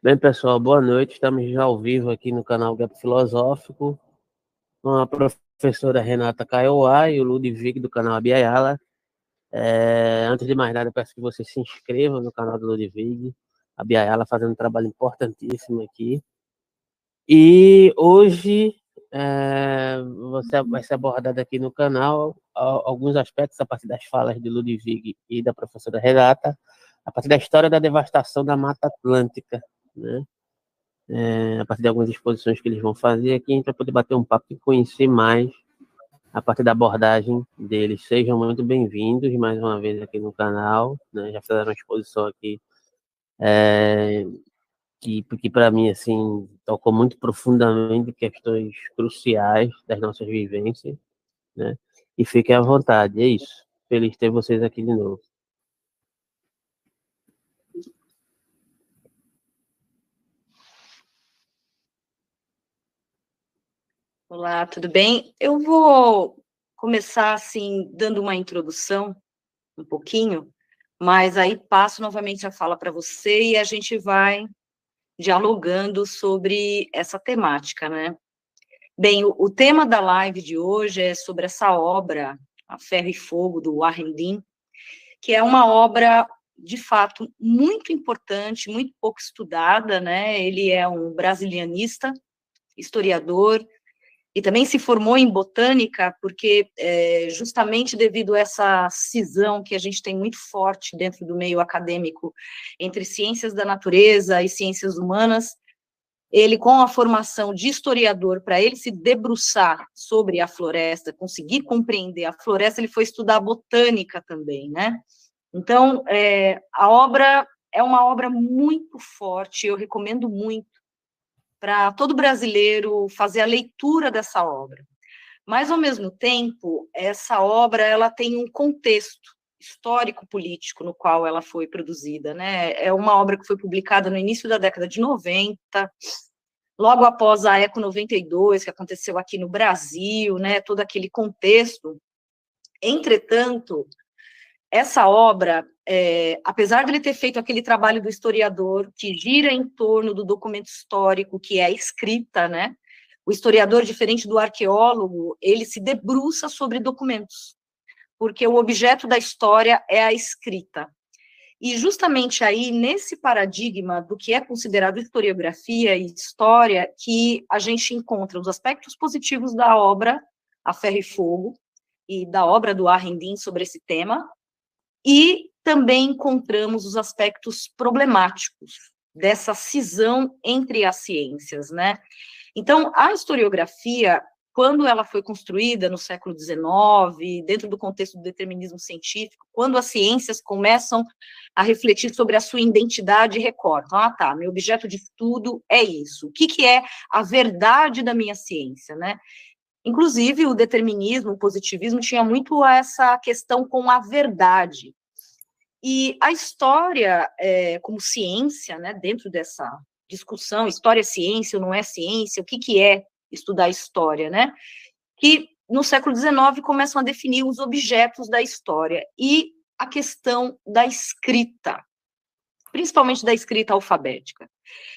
Bem, pessoal, boa noite. Estamos já ao vivo aqui no canal Gap Filosófico com a professora Renata Kaiowá e o Ludwig do canal Abya Yala. Antes de mais nada, eu peço que você se inscreva no canal do Ludwig. Abya Yala fazendo um trabalho importantíssimo aqui. E hoje vai ser abordado aqui no canal alguns aspectos a partir das falas de Ludwig e da professora Renata, a partir da história da devastação da Mata Atlântica, né? A partir de algumas exposições que eles vão fazer aqui, a gente vai poder bater um papo e conhecer mais a partir da abordagem deles. Sejam muito bem-vindos mais uma vez aqui no canal, né? Já fizeram uma exposição aqui que para mim, assim, tocou muito profundamente questões cruciais das nossas vivências, né? E fiquem à vontade, é isso. Feliz ter vocês aqui de novo. Olá, tudo bem? Eu vou começar, assim, dando uma introdução, um pouquinho, mas aí passo novamente a fala para você e a gente vai dialogando sobre essa temática, né? Bem, o tema da live de hoje é sobre essa obra, A Ferro e Fogo, do Warren Dean, que é uma obra, de fato, muito importante, muito pouco estudada, né? Ele é um brasilianista, historiador, e também se formou em botânica, porque justamente devido a essa cisão que a gente tem muito forte dentro do meio acadêmico entre ciências da natureza e ciências humanas, ele, com a formação de historiador, para ele se debruçar sobre a floresta, conseguir compreender a floresta, ele foi estudar botânica também, né? Então, a obra é uma obra muito forte, eu recomendo muito para todo brasileiro fazer a leitura dessa obra. Mas, ao mesmo tempo, essa obra ela tem um contexto histórico-político no qual ela foi produzida, né? É uma obra que foi publicada no início da década de 90, logo após a Eco 92, que aconteceu aqui no Brasil, né? Todo aquele contexto. Entretanto, essa obra, apesar de ele ter feito aquele trabalho do historiador que gira em torno do documento histórico, que é a escrita, né? O historiador, diferente do arqueólogo, ele se debruça sobre documentos, porque o objeto da história é a escrita. E justamente aí, nesse paradigma do que é considerado historiografia e história, que a gente encontra os aspectos positivos da obra A Ferro e Fogo e da obra do Warren Dean sobre esse tema, e também encontramos os aspectos problemáticos dessa cisão entre as ciências, né? Então, a historiografia, quando ela foi construída no século XIX, dentro do contexto do determinismo científico, quando as ciências começam a refletir sobre a sua identidade e recortam, ah, tá, meu objeto de estudo é isso, o que, que é a verdade da minha ciência, né? Inclusive, o determinismo, o positivismo, tinha muito essa questão com a verdade. E a história, como ciência, né, dentro dessa discussão, história é ciência ou não é ciência, o que, que é estudar história, né? Que, no século XIX, começam a definir os objetos da história e a questão da escrita, principalmente da escrita alfabética.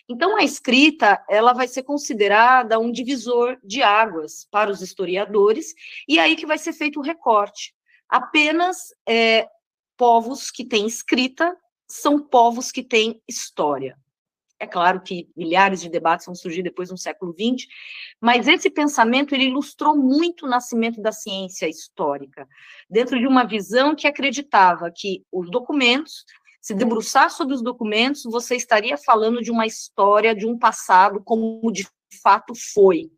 Então, a escrita ela vai ser considerada um divisor de águas para os historiadores, e aí que vai ser feito o recorte. Apenas povos que têm escrita são povos que têm história. É claro que milhares de debates vão surgir depois no século XX, mas esse pensamento ele ilustrou muito o nascimento da ciência histórica, dentro de uma visão que acreditava que os documentos, se debruçar sobre os documentos, você estaria falando de uma história, de um passado, como de fato foi,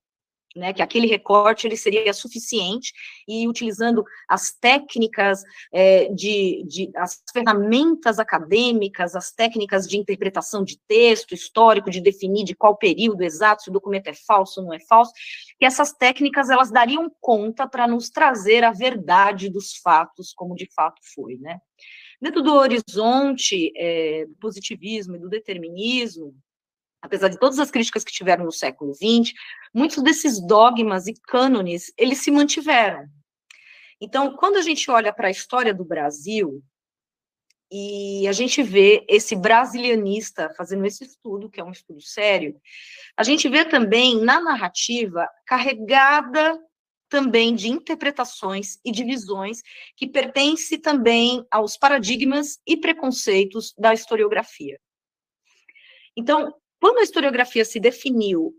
né? Que aquele recorte ele seria suficiente, e utilizando as técnicas, as ferramentas acadêmicas, as técnicas de interpretação de texto histórico, de definir de qual período exato, se o documento é falso ou não é falso, que essas técnicas elas dariam conta para nos trazer a verdade dos fatos, como de fato foi, né? Dentro do horizonte do positivismo e do determinismo, apesar de todas as críticas que tiveram no século XX, muitos desses dogmas e cânones, eles se mantiveram. Então, quando a gente olha para a história do Brasil, E a gente vê esse brasilianista fazendo esse estudo, que é um estudo sério, a gente vê também na narrativa carregada também de interpretações e de visões que pertence também aos paradigmas e preconceitos da historiografia. Então, quando a historiografia se definiu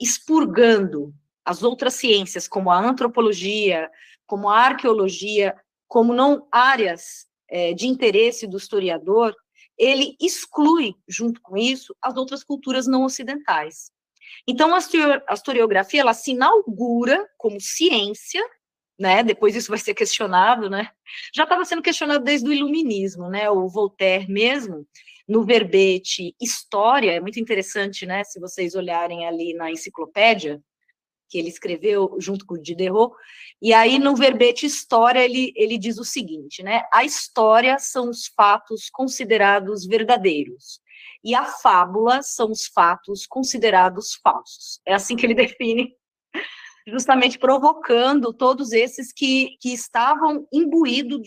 expurgando as outras ciências, como a antropologia, como a arqueologia, como não áreas de interesse do historiador, ele exclui, junto com isso, as outras culturas não ocidentais. Então, a historiografia, ela se inaugura como ciência, né? Depois isso vai ser questionado, né? Já estava sendo questionado desde o iluminismo, né? O Voltaire mesmo, no verbete história, é muito interessante, né? Se vocês olharem ali na enciclopédia, que ele escreveu junto com o Diderot, e aí no verbete história ele diz o seguinte, né? A história são os fatos considerados verdadeiros, e a fábula são os fatos considerados falsos. É assim que ele define, justamente provocando todos esses que estavam imbuindo,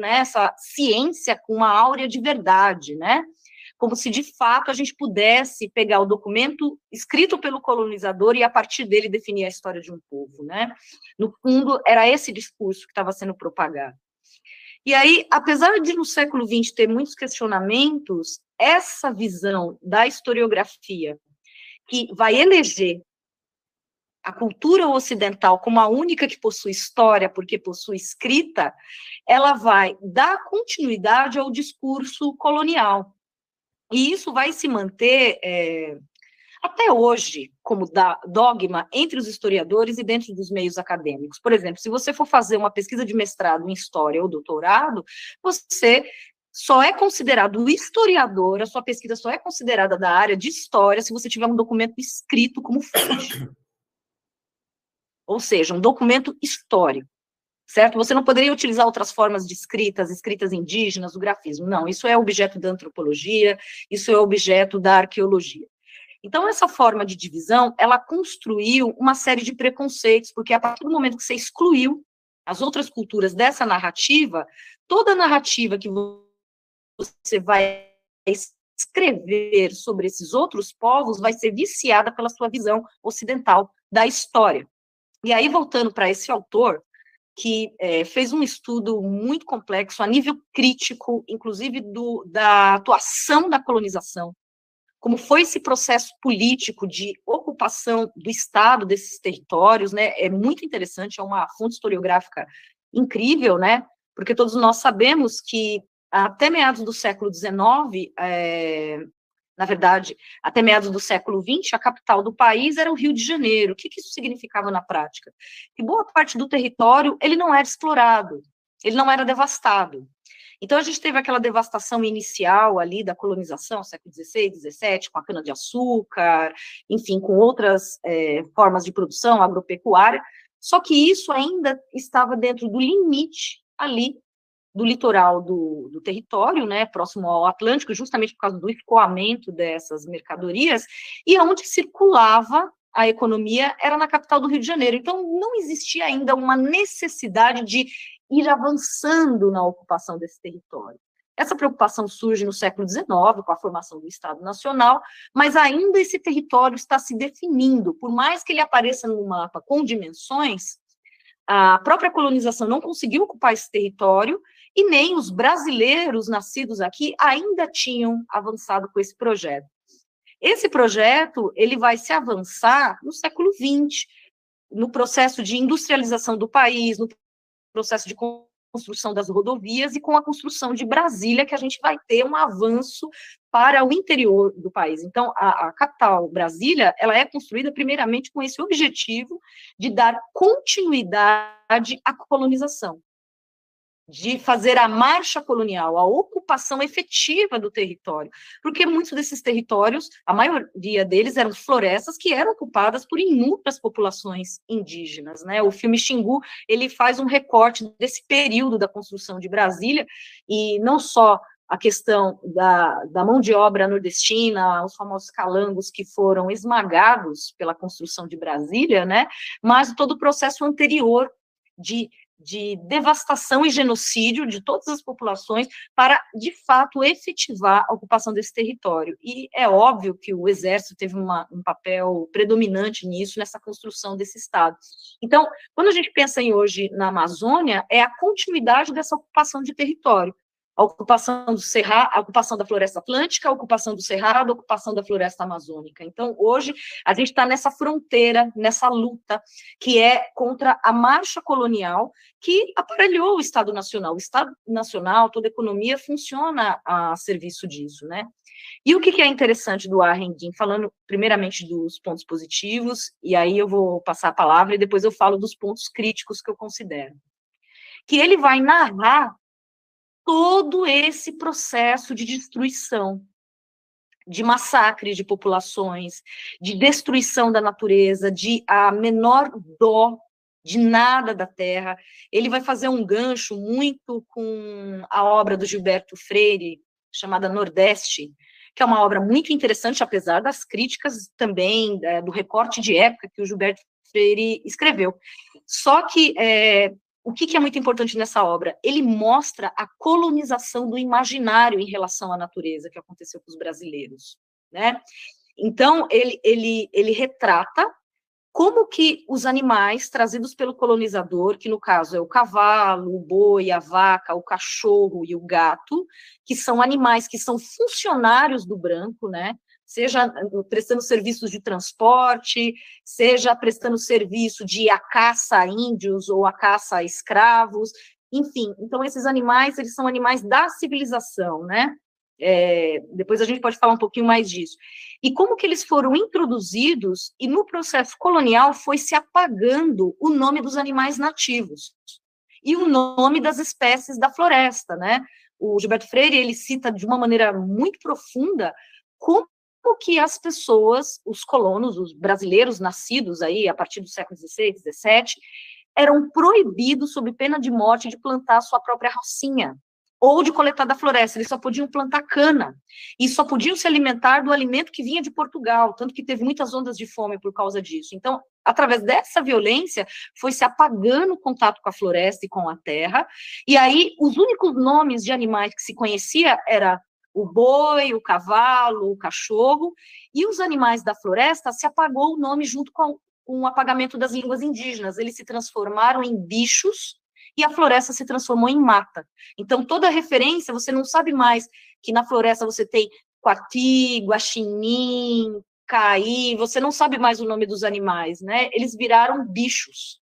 né, essa ciência com uma áurea de verdade, né? Como se, de fato, a gente pudesse pegar o documento escrito pelo colonizador e, a partir dele, definir a história de um povo, né? No fundo, era esse discurso que estava sendo propagado. E aí, apesar de, no século XX, ter muitos questionamentos, essa visão da historiografia, que vai eleger a cultura ocidental como a única que possui história, porque possui escrita, ela vai dar continuidade ao discurso colonial. E isso vai se manter até hoje como dogma entre os historiadores e dentro dos meios acadêmicos. Por exemplo, se você for fazer uma pesquisa de mestrado em história ou doutorado, você só é considerado historiador, a sua pesquisa só é considerada da área de história se você tiver um documento escrito como fonte. Ou seja, um documento histórico. Certo? Você não poderia utilizar outras formas de escritas indígenas, o grafismo. Não, isso é objeto da antropologia, isso é objeto da arqueologia. Então, essa forma de divisão, ela construiu uma série de preconceitos, porque a partir do momento que você excluiu as outras culturas dessa narrativa, toda narrativa que você vai escrever sobre esses outros povos vai ser viciada pela sua visão ocidental da história. E aí, voltando para esse autor, que fez um estudo muito complexo, a nível crítico, inclusive da atuação da colonização, como foi esse processo político de ocupação do Estado desses territórios, né? É muito interessante, é uma fonte historiográfica incrível, né? Porque todos nós sabemos que até meados do século XIX, na verdade, até meados do século XX, a capital do país era o Rio de Janeiro. O que isso significava na prática? Que boa parte do território, ele não era explorado, ele não era devastado. Então, a gente teve aquela devastação inicial ali da colonização, século XVI, XVII, com a cana-de-açúcar, enfim, com outras formas de produção agropecuária, só que isso ainda estava dentro do limite ali, do litoral do território, né, próximo ao Atlântico, justamente por causa do escoamento dessas mercadorias, e onde circulava a economia era na capital do Rio de Janeiro. Então, não existia ainda uma necessidade de ir avançando na ocupação desse território. Essa preocupação surge no século XIX, com a formação do Estado Nacional, mas ainda esse território está se definindo, por mais que ele apareça no mapa com dimensões, a própria colonização não conseguiu ocupar esse território, e nem os brasileiros nascidos aqui ainda tinham avançado com esse projeto. Esse projeto, ele vai se avançar no século XX, no processo de industrialização do país, no processo de construção das rodovias e com a construção de Brasília, que a gente vai ter um avanço para o interior do país. Então, a capital Brasília, ela é construída primeiramente com esse objetivo de dar continuidade à colonização, de fazer a marcha colonial, a ocupação efetiva do território, porque muitos desses territórios, a maioria deles eram florestas que eram ocupadas por inúmeras populações indígenas, né? O filme Xingu, ele faz um recorte desse período da construção de Brasília, e não só a questão da mão de obra nordestina, os famosos calangos que foram esmagados pela construção de Brasília, né? Mas todo o processo anterior de de devastação e genocídio de todas as populações para, de fato, efetivar a ocupação desse território. E é óbvio que o exército teve um papel predominante nisso, nessa construção desse Estado. Então, quando a gente pensa em hoje na Amazônia, é a continuidade dessa ocupação de território. A ocupação do Cerrado, a ocupação da Floresta Atlântica, a ocupação do Cerrado, a ocupação da Floresta Amazônica. Então, hoje, a gente está nessa fronteira, nessa luta, que é contra a marcha colonial que aparelhou o Estado Nacional. O Estado Nacional, toda a economia, funciona a serviço disso, né? E o que é interessante do Arendim, falando primeiramente dos pontos positivos, e aí eu vou passar a palavra e depois eu falo dos pontos críticos que eu considero. Que ele vai narrar todo esse processo de destruição, de massacre de populações, de destruição da natureza, de a menor dó de nada da terra. Ele vai fazer um gancho muito com a obra do Gilberto Freire, chamada Nordeste, que é uma obra muito interessante, apesar das críticas também, do recorte de época que o Gilberto Freire escreveu. Só que... o que é muito importante nessa obra? Ele mostra a colonização do imaginário em relação à natureza que aconteceu com os brasileiros, né? Então, ele retrata como que os animais trazidos pelo colonizador, que no caso é o cavalo, o boi, a vaca, o cachorro e o gato, que são animais que são funcionários do branco, né? Seja prestando serviços de transporte, seja prestando serviço de a caça a índios ou a caça a escravos, enfim. Então, esses animais, eles são animais da civilização, né? Depois a gente pode falar um pouquinho mais disso. E como que eles foram introduzidos e no processo colonial foi se apagando o nome dos animais nativos e o nome das espécies da floresta, né? O Gilberto Freire, ele cita de uma maneira muito profunda como que as pessoas, os colonos, os brasileiros nascidos aí a partir do século XVI, XVII, eram proibidos, sob pena de morte, de plantar sua própria rocinha, ou de coletar da floresta, eles só podiam plantar cana, e só podiam se alimentar do alimento que vinha de Portugal, tanto que teve muitas ondas de fome por causa disso. Então, através dessa violência, foi se apagando o contato com a floresta e com a terra, e aí os únicos nomes de animais que se conhecia era o boi, o cavalo, o cachorro, e os animais da floresta se apagou o nome junto com o apagamento das línguas indígenas. Eles se transformaram em bichos e a floresta se transformou em mata. Então, toda referência, você não sabe mais que na floresta você tem coati, guaxinim, caí, você não sabe mais o nome dos animais, né? Eles viraram bichos.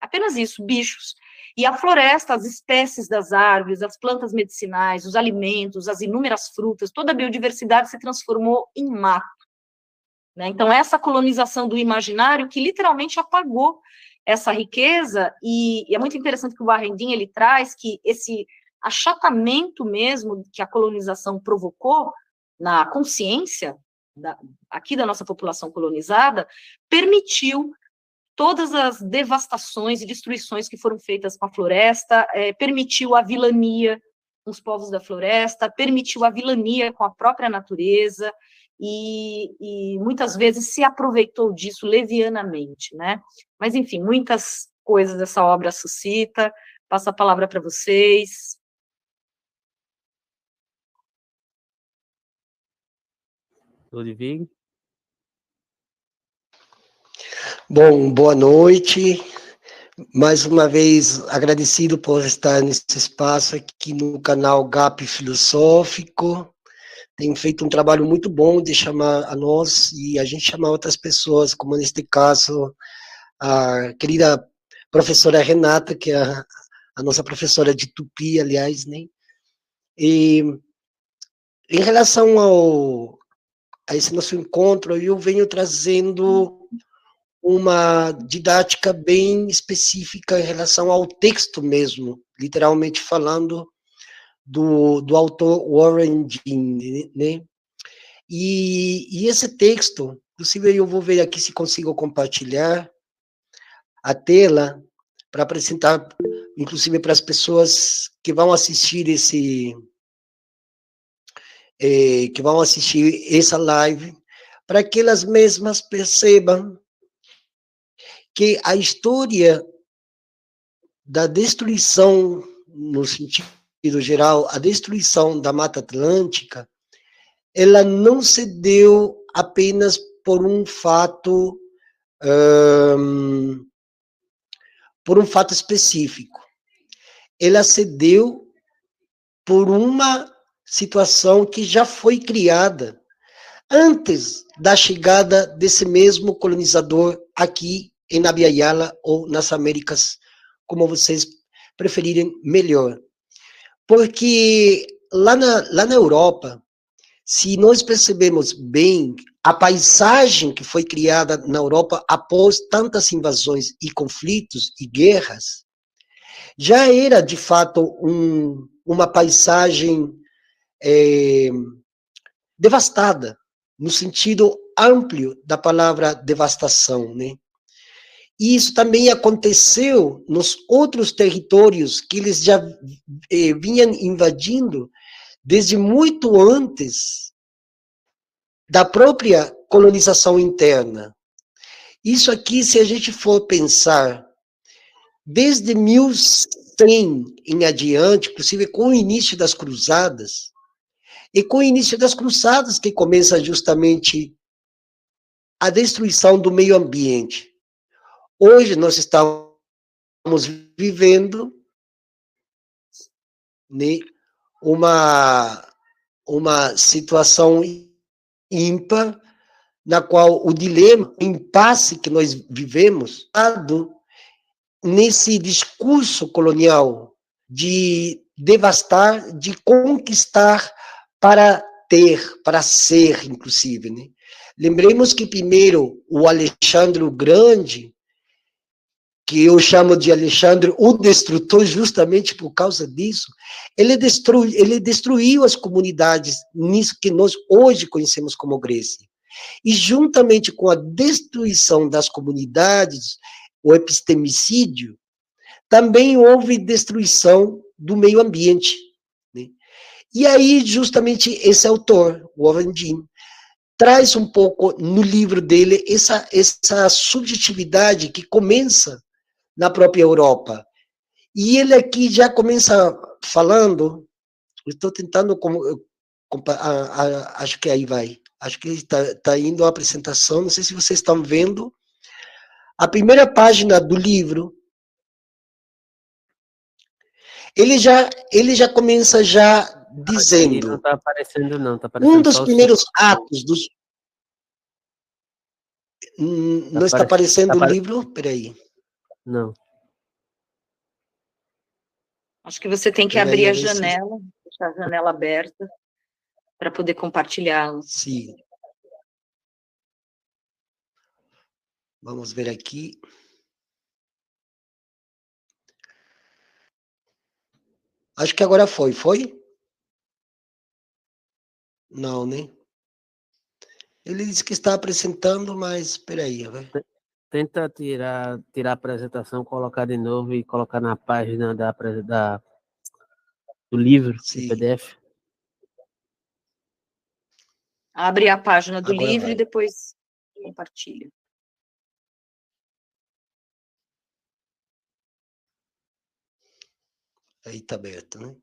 Apenas isso, bichos. E a floresta, as espécies das árvores, as plantas medicinais, os alimentos, as inúmeras frutas, toda a biodiversidade se transformou em mato, né? Então, essa colonização do imaginário que literalmente apagou essa riqueza, e é muito interessante que o Warren Dean, ele traz que esse achatamento mesmo que a colonização provocou na consciência aqui da nossa população colonizada permitiu todas as devastações e destruições que foram feitas com a floresta, permitiu a vilania com os povos da floresta, permitiu a vilania com a própria natureza, e muitas vezes se aproveitou disso levianamente, né? Mas, enfim, muitas coisas essa obra suscita. Passo a palavra para vocês. Ludwig? Bom, boa noite, mais uma vez agradecido por estar nesse espaço aqui no canal Gap Filosófico. Tem feito um trabalho muito bom de chamar a nós e a gente chamar outras pessoas, como neste caso a querida professora Renata, que é a nossa professora de Tupi, aliás, né? E em relação a esse nosso encontro, eu venho trazendo uma didática bem específica em relação ao texto mesmo, literalmente falando do autor Warren Dean, né? E esse texto, inclusive eu vou ver aqui se consigo compartilhar a tela para apresentar, inclusive para as pessoas que vão assistir essa live, para que elas mesmas percebam que a história da destruição, no sentido geral, a destruição da Mata Atlântica, ela não se deu apenas por um fato, específico. Ela se deu por uma situação que já foi criada antes da chegada desse mesmo colonizador aqui em Abya Yala ou nas Américas, como vocês preferirem melhor. Porque lá na Europa, se nós percebemos bem a paisagem que foi criada na Europa após tantas invasões e conflitos e guerras, já era de fato uma paisagem devastada, no sentido amplo da palavra devastação, né? E isso também aconteceu nos outros territórios que eles já vinham invadindo desde muito antes da própria colonização interna. Isso aqui, se a gente for pensar, desde 1100 em adiante, inclusive com o início das cruzadas, que começa justamente a destruição do meio ambiente. Hoje nós estamos vivendo, né, uma situação ímpar, na qual o dilema, o impasse que nós vivemos, nesse discurso colonial de devastar, de conquistar para ter, para ser, inclusive, né? Lembremos que primeiro o Alexandre o Grande, que eu chamo de Alexandre o Destrutor justamente por causa disso, ele destruiu as comunidades nisso que nós hoje conhecemos como Grécia. E juntamente com a destruição das comunidades, o epistemicídio, também houve destruição do meio ambiente, né? E aí justamente esse autor, Warren Dean, traz um pouco no livro dele essa subjetividade que começa na própria Europa. E ele aqui já começa falando, estou tentando, acho que aí vai, acho que está indo a apresentação, não sei se vocês estão vendo, a primeira página do livro, ele já começa já dizendo, não está aparecendo não, está aparecendo um dos primeiros atos dos... Não está aparecendo o livro? Peraí. Não. Acho que você tem que abrir a janela, deixar a janela aberta, para poder compartilhá-lo. Sim. Vamos ver aqui. Acho que agora foi, foi? Não, né? Ele disse que está apresentando, mas peraí, vai. Tenta tirar a apresentação, colocar de novo e colocar na página do livro, do PDF. Abre a página do Agora livro vai. E depois compartilha. Aí está aberto, né?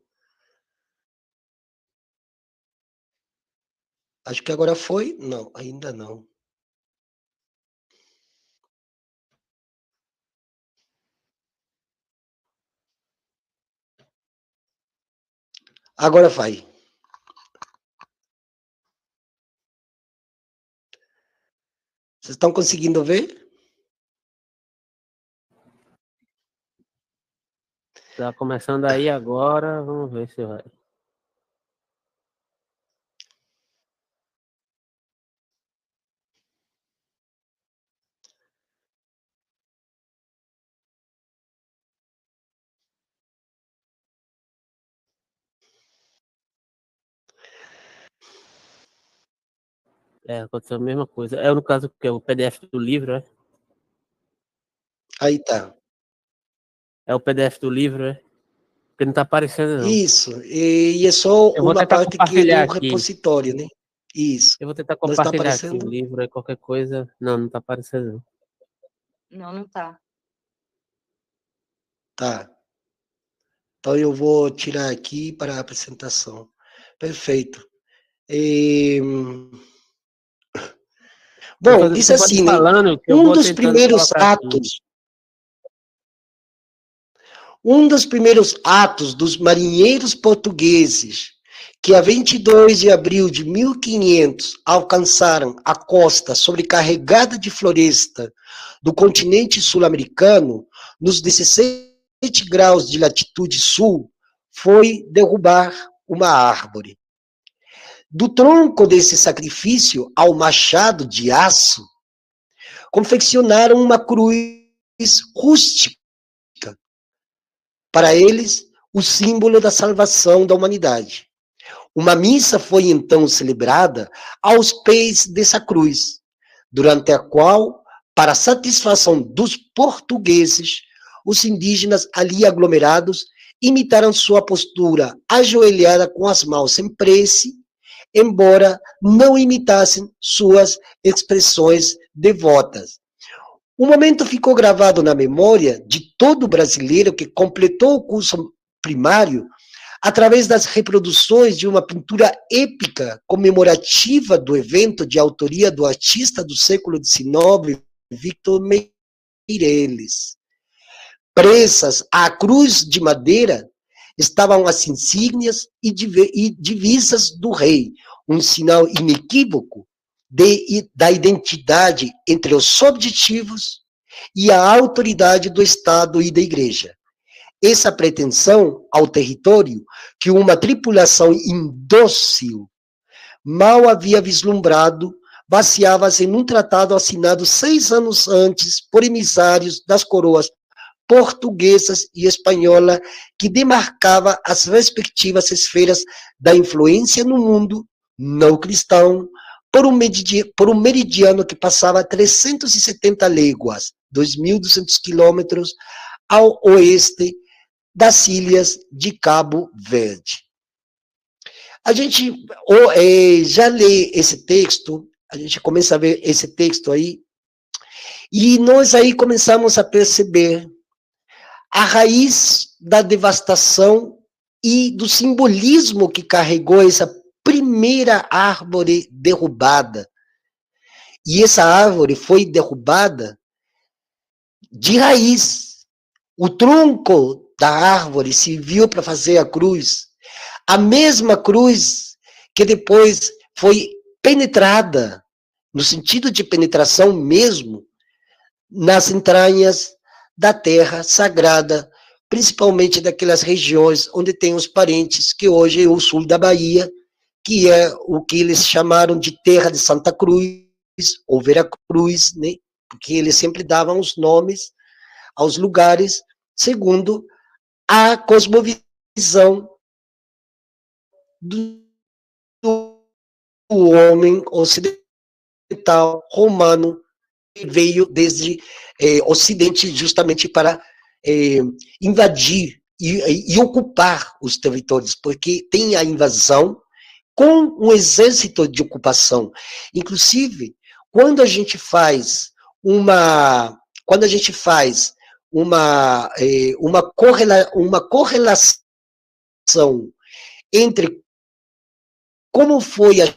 Acho que agora foi? Não, ainda não. Agora vai. Vocês estão conseguindo ver? Está começando aí agora, vamos ver se vai. Aconteceu a mesma coisa. É no caso que é o PDF do livro, é? Aí tá. É o PDF do livro, é? Porque não tá aparecendo, não. Isso. E é só uma parte que é do repositório, né? Isso. Eu vou tentar compartilhar aqui o livro, qualquer coisa. Não, não tá aparecendo, não. Não, não tá. Tá. Então eu vou tirar aqui para a apresentação. Perfeito. Bom, isso assim, um dos primeiros atos... Um dos primeiros atos dos marinheiros portugueses, que a 22 de abril de 1500 alcançaram a costa sobrecarregada de floresta do continente sul-americano, nos 17 graus de latitude sul, foi derrubar uma árvore. Do tronco desse sacrifício ao machado de aço, confeccionaram uma cruz rústica. Para eles, o símbolo da salvação da humanidade. Uma missa foi então celebrada aos pés dessa cruz, durante a qual, para satisfação dos portugueses, os indígenas ali aglomerados imitaram sua postura ajoelhada com as mãos em prece, embora não imitassem suas expressões devotas. O momento ficou gravado na memória de todo brasileiro que completou o curso primário através das reproduções de uma pintura épica comemorativa do evento de autoria do artista do século XIX, Victor Meireles. Pressas à cruz de madeira estavam as insígnias e divisas do rei, um sinal inequívoco da identidade entre os objetivos e a autoridade do Estado e da Igreja. Essa pretensão ao território que uma tripulação indócil mal havia vislumbrado baseava-se num tratado assinado 6 anos antes por emissários das coroas portuguesas e espanhola que demarcava as respectivas esferas da influência no mundo não cristão, por um meridiano que passava 370 léguas, 2.200 quilômetros, ao oeste das ilhas de Cabo Verde. A gente já lê esse texto, a gente começa a ver esse texto aí, e nós aí começamos a perceber a raiz da devastação e do simbolismo que carregou essa primeira árvore derrubada. E essa árvore foi derrubada de raiz. O tronco da árvore serviu para fazer a cruz. A mesma cruz que depois foi penetrada, no sentido de penetração mesmo, nas entranhas da terra sagrada, principalmente daquelas regiões onde tem os parentes, que hoje é o sul da Bahia, que é o que eles chamaram de Terra de Santa Cruz, ou Veracruz, né? Porque eles sempre davam os nomes aos lugares, segundo a cosmovisão do homem ocidental romano, que veio desde Ocidente justamente para invadir e ocupar os territórios, porque tem a invasão, com um exército de ocupação. Inclusive, quando a gente faz uma correlação entre como foi a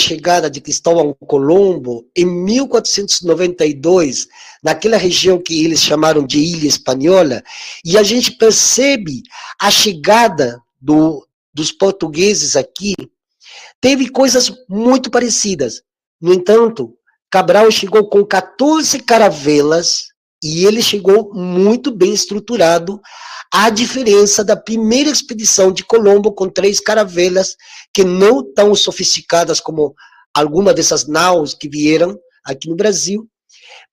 chegada de Cristóvão Colombo em 1492, naquela região que eles chamaram de Ilha Espanhola, e a gente percebe a chegada dos portugueses aqui, teve coisas muito parecidas. No entanto, Cabral chegou com 14 caravelas e ele chegou muito bem estruturado, à diferença da primeira expedição de Colombo com 3 caravelas, que não tão sofisticadas como alguma dessas naus que vieram aqui no Brasil.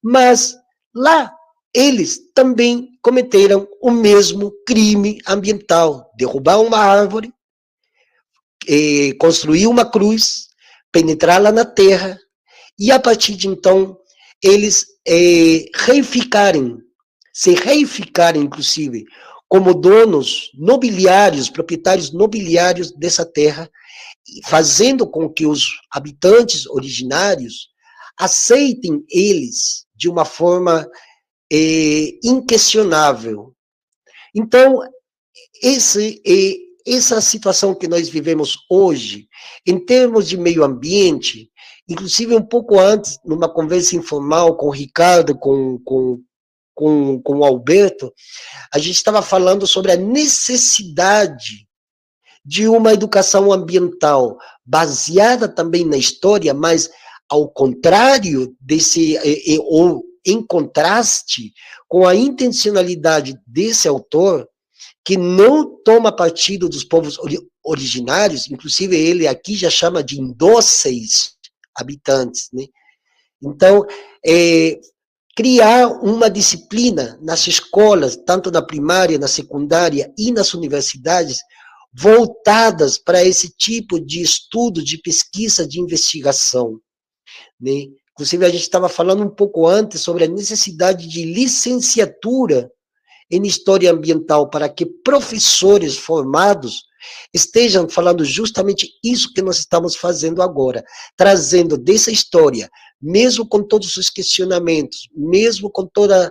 Mas lá eles também cometeram o mesmo crime ambiental, derrubar uma árvore, construir uma cruz, penetrá-la na terra, e a partir de então, eles se reificarem, inclusive, como donos nobiliários, proprietários nobiliários dessa terra, fazendo com que os habitantes originários aceitem eles de uma forma inquestionável. Então, essa situação que nós vivemos hoje, em termos de meio ambiente, inclusive um pouco antes, numa conversa informal com o Ricardo, com o Alberto, a gente estava falando sobre a necessidade de uma educação ambiental baseada também na história, mas ao contrário desse, ou em contraste com a intencionalidade desse autor, que não toma partido dos povos originários, inclusive ele aqui já chama de indóceis habitantes, né? Então, criar uma disciplina nas escolas, tanto na primária, na secundária e nas universidades, voltadas para esse tipo de estudo, de pesquisa, de investigação, né? Inclusive, a gente estava falando um pouco antes sobre a necessidade de licenciatura em história ambiental, para que professores formados estejam falando justamente isso que nós estamos fazendo agora, trazendo dessa história, mesmo com todos os questionamentos, mesmo com toda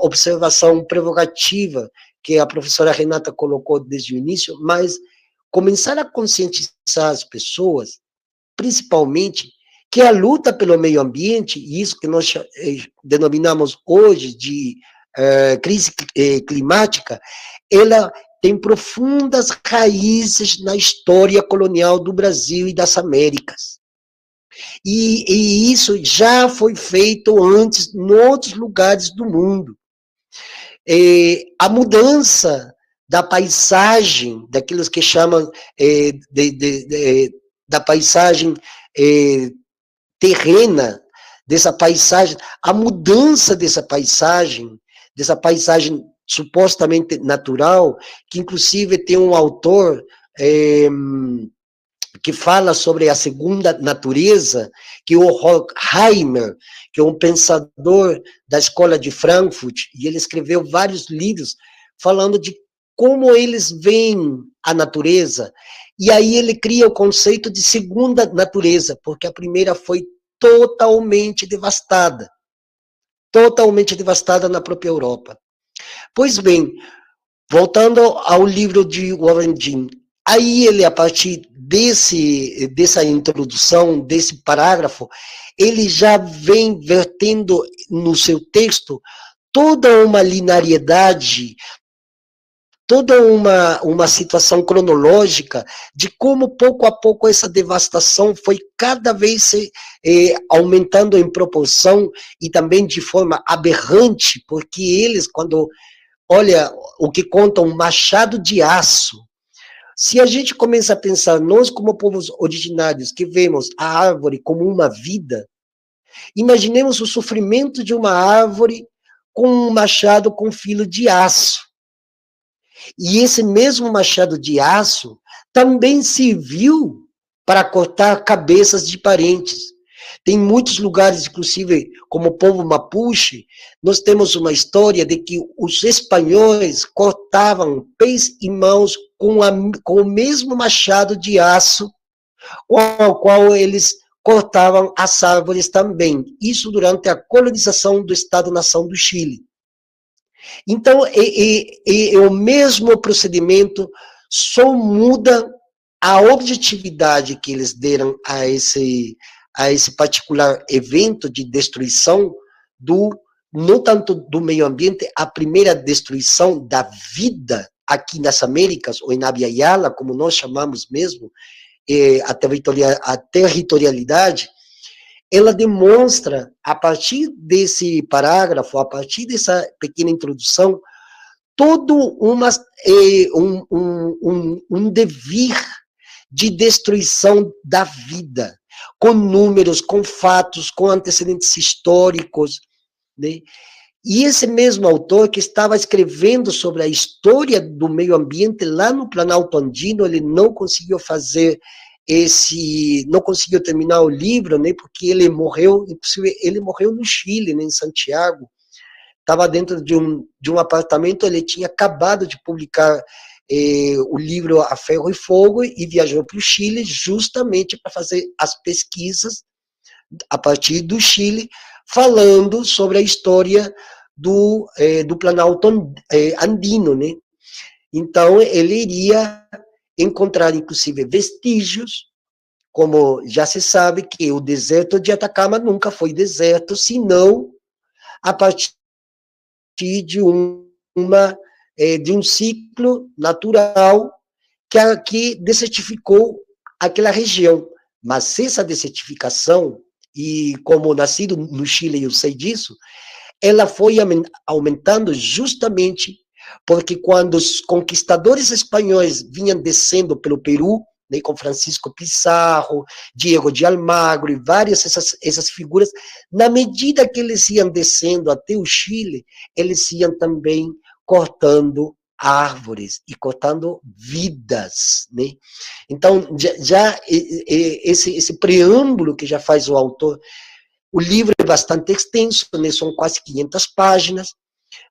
observação provocativa que a professora Renata colocou desde o início, mas começar a conscientizar as pessoas, principalmente, que a luta pelo meio ambiente, e isso que nós denominamos hoje de crise climática, ela tem profundas raízes na história colonial do Brasil e das Américas. E isso já foi feito antes em outros lugares do mundo. A mudança da paisagem, daqueles que chamam da paisagem terrena, dessa paisagem, a mudança dessa paisagem supostamente natural, que inclusive tem um autor que fala sobre a segunda natureza, que é o Horkheimer, que é um pensador da escola de Frankfurt, e ele escreveu vários livros falando de como eles veem a natureza, e aí ele cria o conceito de segunda natureza, porque a primeira foi totalmente devastada na própria Europa. Pois bem, voltando ao livro de Warren Dean, aí ele, a partir dessa introdução, desse parágrafo, ele já vem vertendo no seu texto toda uma linearidade, toda uma situação cronológica de como, pouco a pouco, essa devastação foi cada vez aumentando em proporção e também de forma aberrante, porque eles, quando, olha, o que conta um machado de aço, se a gente começa a pensar, nós como povos originários, que vemos a árvore como uma vida, imaginemos o sofrimento de uma árvore com um machado com filo de aço. E esse mesmo machado de aço também serviu para cortar cabeças de parentes. Tem muitos lugares, inclusive, como o povo Mapuche, nós temos uma história de que os espanhóis cortavam pés e mãos com o mesmo machado de aço com o qual eles cortavam as árvores também. Isso durante a colonização do Estado-nação do Chile. Então, é o mesmo procedimento, só muda a objetividade que eles deram a esse particular evento de destruição, não tanto do meio ambiente, a primeira destruição da vida aqui nas Américas, ou em Abya Yala, como nós chamamos mesmo, a territorialidade, ela demonstra, a partir desse parágrafo, a partir dessa pequena introdução, todo um devir de destruição da vida, com números, com fatos, com antecedentes históricos, né? E esse mesmo autor que estava escrevendo sobre a história do meio ambiente lá no Planalto Andino, ele não conseguiu fazer não conseguiu terminar o livro, né, porque ele morreu, no Chile, né, em Santiago, estava dentro de um apartamento, ele tinha acabado de publicar o livro A Ferro e Fogo e viajou para o Chile justamente para fazer as pesquisas a partir do Chile, falando sobre a história do Planalto andino, né? Então, ele iria encontrar, inclusive, vestígios, como já se sabe que o deserto de Atacama nunca foi deserto, senão a partir de um ciclo natural que desertificou aquela região. Mas essa desertificação, e como nascido no Chile eu sei disso, ela foi aumentando justamente porque quando os conquistadores espanhóis vinham descendo pelo Peru, né, com Francisco Pizarro, Diego de Almagro e várias essas figuras, na medida que eles iam descendo até o Chile, eles iam também cortando árvores e cortando vidas, né? Então, já esse preâmbulo que já faz o autor, o livro é bastante extenso, né? São quase 500 páginas,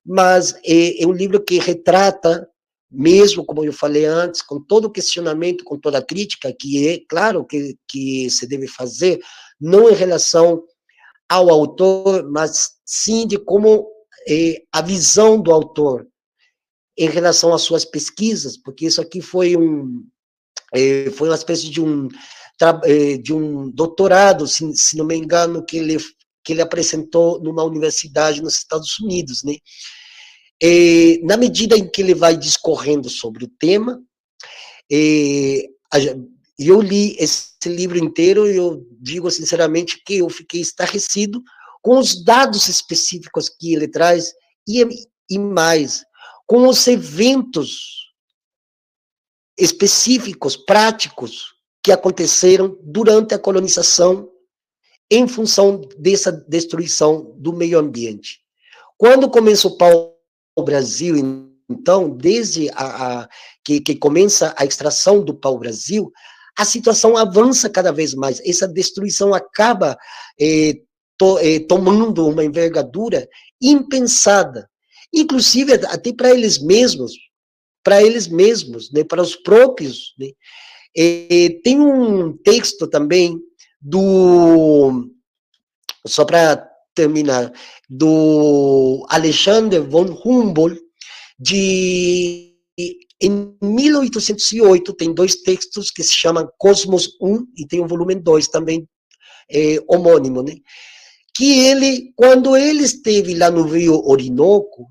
mas é um livro que retrata, mesmo como eu falei antes, com todo o questionamento, com toda a crítica, que é claro que se deve fazer, não em relação ao autor, mas sim de como a visão do autor em relação às suas pesquisas, porque isso aqui foi uma espécie de um doutorado, se não me engano, que ele apresentou numa universidade nos Estados Unidos, né? E, na medida em que ele vai discorrendo sobre o tema, eu li esse livro inteiro e eu digo sinceramente que eu fiquei estarrecido com os dados específicos que ele traz e mais, com os eventos específicos, práticos, que aconteceram durante a colonização em função dessa destruição do meio ambiente. Quando começou o pau-brasil, então, desde que começa a extração do pau-brasil, a situação avança cada vez mais. Essa destruição acaba tomando uma envergadura impensada, inclusive até para eles mesmos, né, para os próprios, né? Tem um texto também só para terminar, do Alexandre von Humboldt, em 1808, tem dois textos que se chamam Cosmos 1, e tem um volume 2 também, homônimo, né? Que ele, quando ele esteve lá no Rio Orinoco,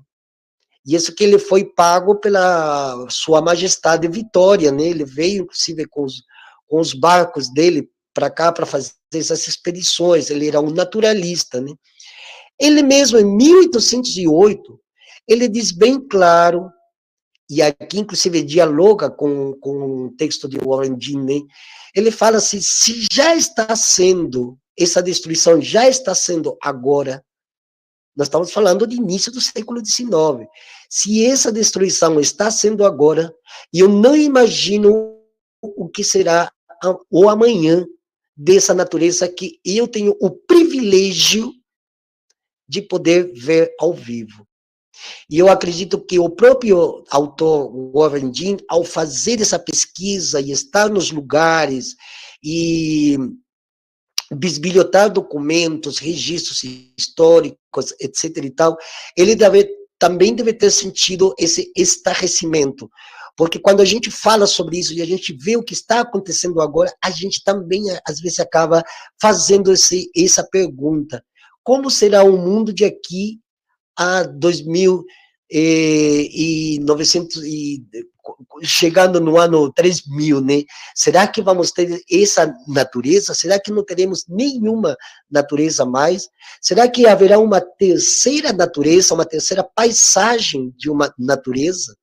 e isso que ele foi pago pela Sua Majestade Vitória, né? Ele veio, inclusive, com os barcos dele para cá, para fazer essas expedições, ele era um naturalista, né? Ele mesmo, em 1808, ele diz bem claro, e aqui, inclusive, dialoga com o texto de Warren Dean, né? Ele fala assim, se já está sendo, essa destruição já está sendo agora, nós estamos falando do início do século XIX, se essa destruição está sendo agora, eu não imagino o que será o amanhã, dessa natureza que eu tenho o privilégio de poder ver ao vivo. E eu acredito que o próprio autor, Warren Dean, ao fazer essa pesquisa e estar nos lugares e bisbilhotar documentos, registros históricos, etc. e tal, ele também deve ter sentido esse estarrecimento. Porque quando a gente fala sobre isso e a gente vê o que está acontecendo agora, a gente também, às vezes, acaba fazendo essa pergunta. Como será o mundo de aqui a 2900, chegando no ano 3000, né? Será que vamos ter essa natureza? Será que não teremos nenhuma natureza mais? Será que haverá uma terceira natureza, uma terceira paisagem de uma natureza?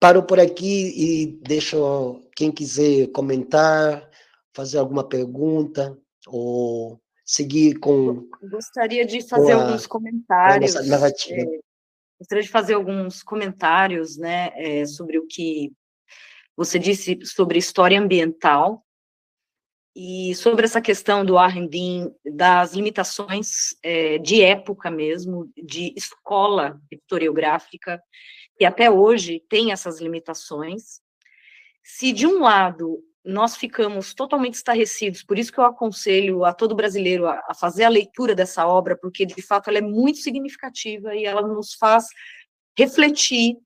Paro por aqui e deixo quem quiser comentar, fazer alguma pergunta, ou seguir com... Gostaria de fazer alguns comentários. Gostaria de fazer alguns comentários, né, sobre o que você disse sobre história ambiental e sobre essa questão do Arendim, das limitações de época mesmo, de escola historiográfica, que até hoje tem essas limitações. Se de um lado nós ficamos totalmente estarrecidos, por isso que eu aconselho a todo brasileiro a fazer a leitura dessa obra, porque, de fato, ela é muito significativa e ela nos faz refletir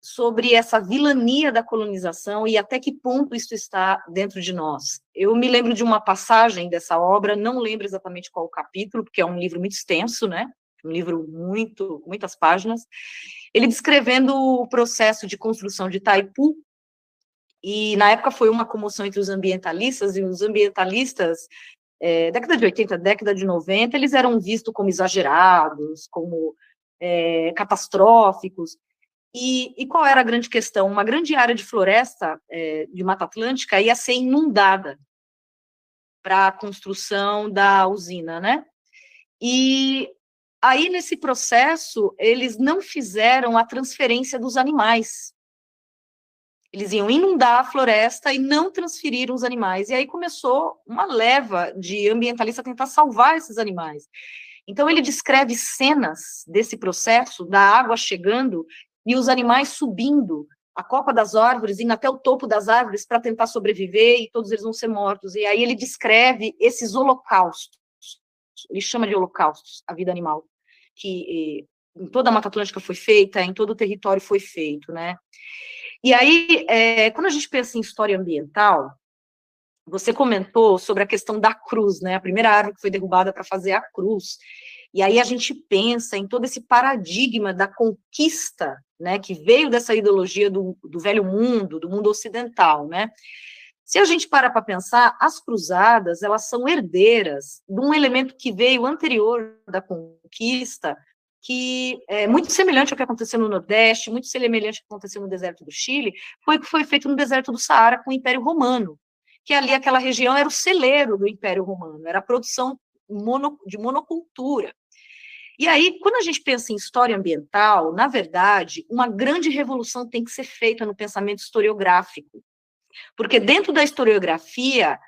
sobre essa vilania da colonização e até que ponto isso está dentro de nós. Eu me lembro de uma passagem dessa obra, não lembro exatamente qual o capítulo, porque é um livro muito extenso, né? Um livro com muitas páginas, ele descrevendo o processo de construção de Itaipu, e na época foi uma comoção entre os ambientalistas, e os ambientalistas, década de 80, década de 90, eles eram vistos como exagerados, como catastróficos, e qual era a grande questão? Uma grande área de floresta de Mata Atlântica ia ser inundada para a construção da usina, né? E aí, nesse processo, eles não fizeram a transferência dos animais. Eles iam inundar a floresta e não transferiram os animais. E aí começou uma leva de ambientalistas a tentar salvar esses animais. Então, ele descreve cenas desse processo, da água chegando e os animais subindo a copa das árvores, indo até o topo das árvores para tentar sobreviver, e todos eles vão ser mortos. E aí ele descreve esses holocaustos. Ele chama de holocaustos a vida animal, que em toda a Mata Atlântica foi feita, em todo o território foi feito, né? E aí, quando a gente pensa em história ambiental, você comentou sobre a questão da cruz, né? A primeira árvore que foi derrubada para fazer a cruz. E aí a gente pensa em todo esse paradigma da conquista, né? Que veio dessa ideologia do velho mundo, do mundo ocidental, né? Se a gente parar para pensar, as cruzadas, elas são herdeiras de um elemento que veio anterior da conquista, que é muito semelhante ao que aconteceu no Nordeste, muito semelhante ao que aconteceu no deserto do Chile, foi o que foi feito no deserto do Saara com o Império Romano, que ali aquela região era o celeiro do Império Romano, era a produção de monocultura. E aí, quando a gente pensa em história ambiental, na verdade, uma grande revolução tem que ser feita no pensamento historiográfico, porque dentro da historiografia,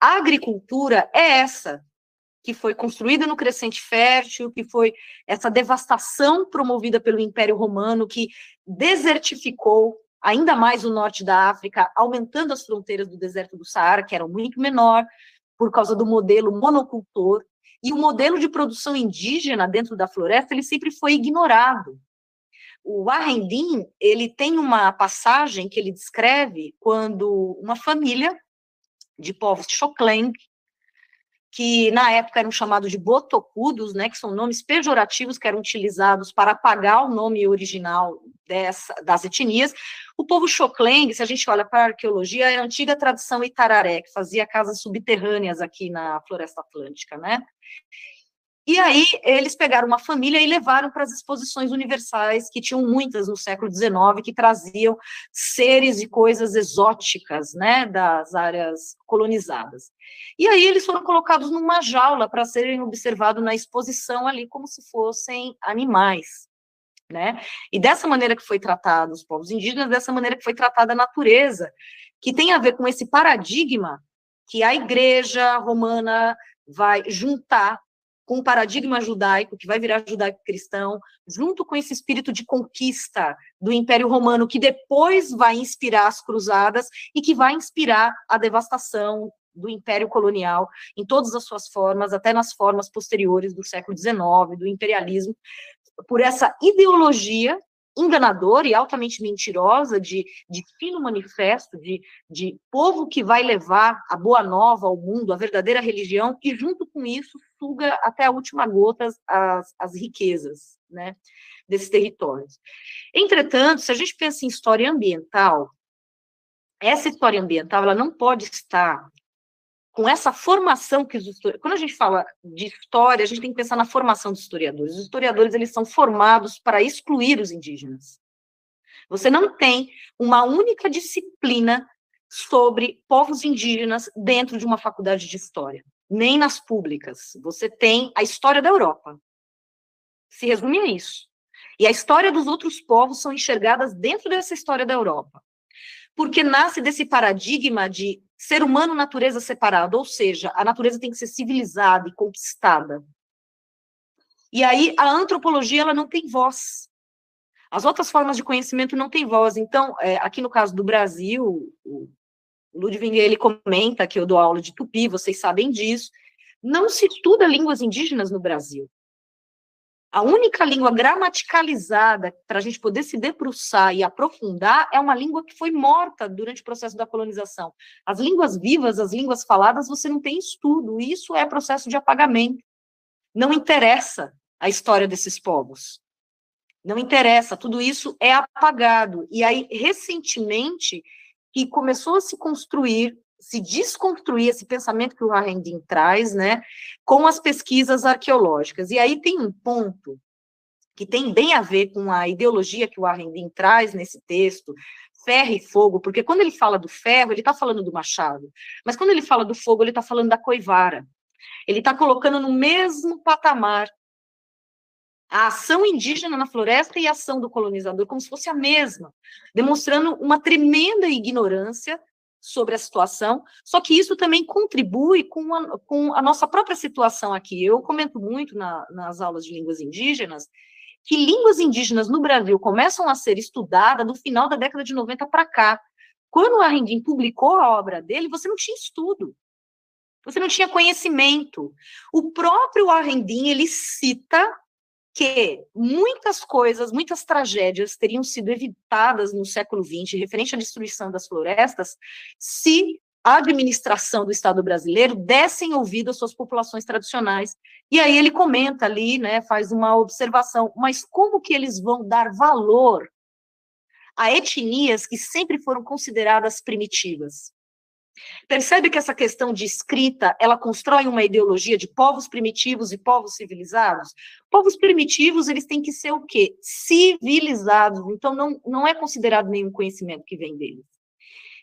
a agricultura é essa, que foi construída no crescente fértil, que foi essa devastação promovida pelo Império Romano, que desertificou ainda mais o norte da África, aumentando as fronteiras do deserto do Saara, que era muito menor, por causa do modelo monocultor, e o modelo de produção indígena dentro da floresta, ele sempre foi ignorado. O Warren Dean, ele tem uma passagem que ele descreve quando uma família de povos Xoklen, que na época eram chamados de botocudos, né, que são nomes pejorativos que eram utilizados para apagar o nome original das etnias. O povo Xoklen, se a gente olha para a arqueologia, é a antiga tradição itararé, que fazia casas subterrâneas aqui na Floresta Atlântica, né? E aí eles pegaram uma família e levaram para as exposições universais, que tinham muitas no século XIX, que traziam seres e coisas exóticas, né, das áreas colonizadas. E aí eles foram colocados numa jaula para serem observados na exposição ali como se fossem animais, né? E dessa maneira que foi tratado os povos indígenas, dessa maneira que foi tratada a natureza, que tem a ver com esse paradigma que a Igreja Romana vai juntar com o paradigma judaico, que vai virar judaico-cristão, junto com esse espírito de conquista do Império Romano, que depois vai inspirar as cruzadas e que vai inspirar a devastação do Império Colonial em todas as suas formas, até nas formas posteriores do século XIX, do imperialismo, por essa ideologia enganadora e altamente mentirosa de fino manifesto, de povo que vai levar a boa nova ao mundo, a verdadeira religião, e junto com isso suga até a última gota as riquezas, né, desses territórios. Entretanto, se a gente pensa em história ambiental, essa história ambiental ela não pode estar com essa formação que os historiadores... Quando a gente fala de história, a gente tem que pensar na formação dos historiadores. Os historiadores, eles são formados para excluir os indígenas. Você não tem uma única disciplina sobre povos indígenas dentro de uma faculdade de história, nem nas públicas. Você tem a história da Europa. Se resume a isso. E a história dos outros povos são enxergadas dentro dessa história da Europa. Porque nasce desse paradigma de ser humano, natureza separado, ou seja, a natureza tem que ser civilizada e conquistada. E aí a antropologia ela não tem voz. As outras formas de conhecimento não têm voz. Então, aqui no caso do Brasil, O Ludwig, ele comenta que eu dou aula de tupi, vocês sabem disso. Não se estuda línguas indígenas no Brasil. A única língua gramaticalizada para a gente poder se debruçar e aprofundar é uma língua que foi morta durante o processo da colonização. As línguas vivas, as línguas faladas, você não tem estudo. Isso é processo de apagamento. Não interessa a história desses povos. Não interessa. Tudo isso é apagado. E aí, recentemente, que começou a se construir, se desconstruir esse pensamento que o Warren Dean traz, né, com as pesquisas arqueológicas. E aí tem um ponto que tem bem a ver com a ideologia que o Warren Dean traz nesse texto, ferro e fogo, porque quando ele fala do ferro, ele está falando do machado, mas quando ele fala do fogo, ele está falando da coivara. Ele está colocando no mesmo patamar a ação indígena na floresta e a ação do colonizador, como se fosse a mesma, demonstrando uma tremenda ignorância sobre a situação, só que isso também contribui com a nossa própria situação aqui. Eu comento muito nas aulas de línguas indígenas que línguas indígenas no Brasil começam a ser estudadas no final da década de 90 para cá. Quando o Arendim publicou a obra dele, você não tinha estudo, você não tinha conhecimento. O próprio Arendim, ele cita que muitas coisas, muitas tragédias teriam sido evitadas no século XX, referente à destruição das florestas, se a administração do Estado brasileiro dessem ouvido às suas populações tradicionais. E aí ele comenta ali, né, faz uma observação, mas como que eles vão dar valor a etnias que sempre foram consideradas primitivas? Percebe que essa questão de escrita, ela constrói uma ideologia de povos primitivos e povos civilizados? Povos primitivos, eles têm que ser o quê? Civilizados. Então, não é considerado nenhum conhecimento que vem deles.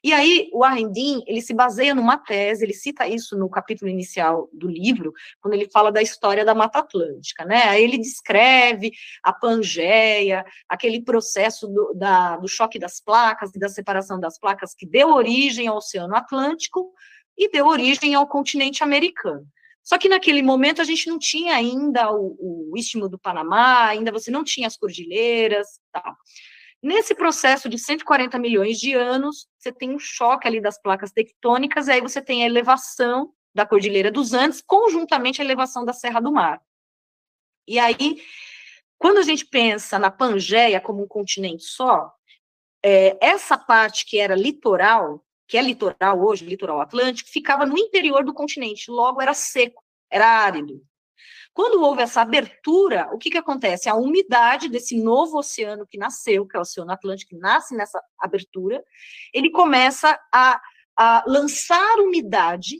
E aí, o Warren Dean, ele se baseia numa tese, ele cita isso no capítulo inicial do livro, quando ele fala da história da Mata Atlântica, né? Aí ele descreve a Pangeia, aquele processo do choque das placas e da separação das placas que deu origem ao Oceano Atlântico e deu origem ao continente americano. Só que naquele momento a gente não tinha ainda o Istmo do Panamá, ainda você não tinha as cordilheiras, tal. Nesse processo de 140 milhões de anos, você tem um choque ali das placas tectônicas, e aí você tem a elevação da Cordilheira dos Andes, conjuntamente à elevação da Serra do Mar. E aí, quando a gente pensa na Pangeia como um continente só, essa parte que era litoral, que é litoral hoje, litoral atlântico, ficava no interior do continente, logo era seco, era árido. Quando houve essa abertura, o que acontece? A umidade desse novo oceano que nasceu, que é o Oceano Atlântico, que nasce nessa abertura, ele começa a lançar umidade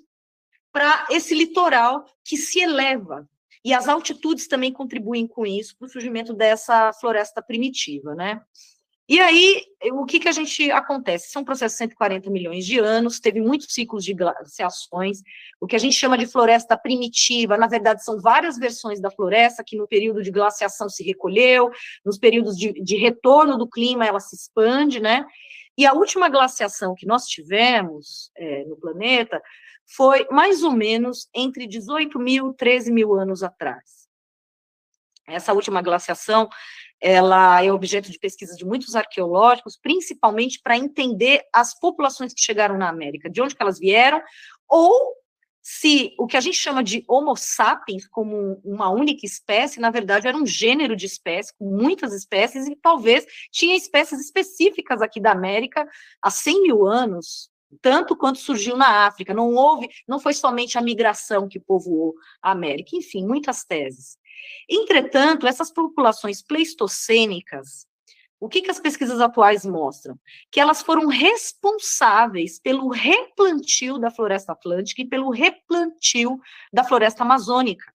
para esse litoral que se eleva. E as altitudes também contribuem com isso, para o surgimento dessa floresta primitiva, né? E aí, o que a gente acontece? São processos de 140 milhões de anos, teve muitos ciclos de glaciações, o que a gente chama de floresta primitiva, na verdade, são várias versões da floresta que no período de glaciação se recolheu, nos períodos de retorno do clima ela se expande, né? E a última glaciação que nós tivemos no planeta foi mais ou menos entre 18 mil e 13 mil anos atrás. Essa última glaciação, ela é objeto de pesquisa de muitos arqueológicos, principalmente para entender as populações que chegaram na América, de onde que elas vieram, ou se o que a gente chama de Homo sapiens, como uma única espécie, na verdade era um gênero de espécies, com muitas espécies, e talvez tinha espécies específicas aqui da América há 100 mil anos, tanto quanto surgiu na África. Não foi somente a migração que povoou a América, enfim, muitas teses. Entretanto, essas populações pleistocênicas, o que as pesquisas atuais mostram? Que elas foram responsáveis pelo replantio da floresta atlântica e pelo replantio da floresta amazônica.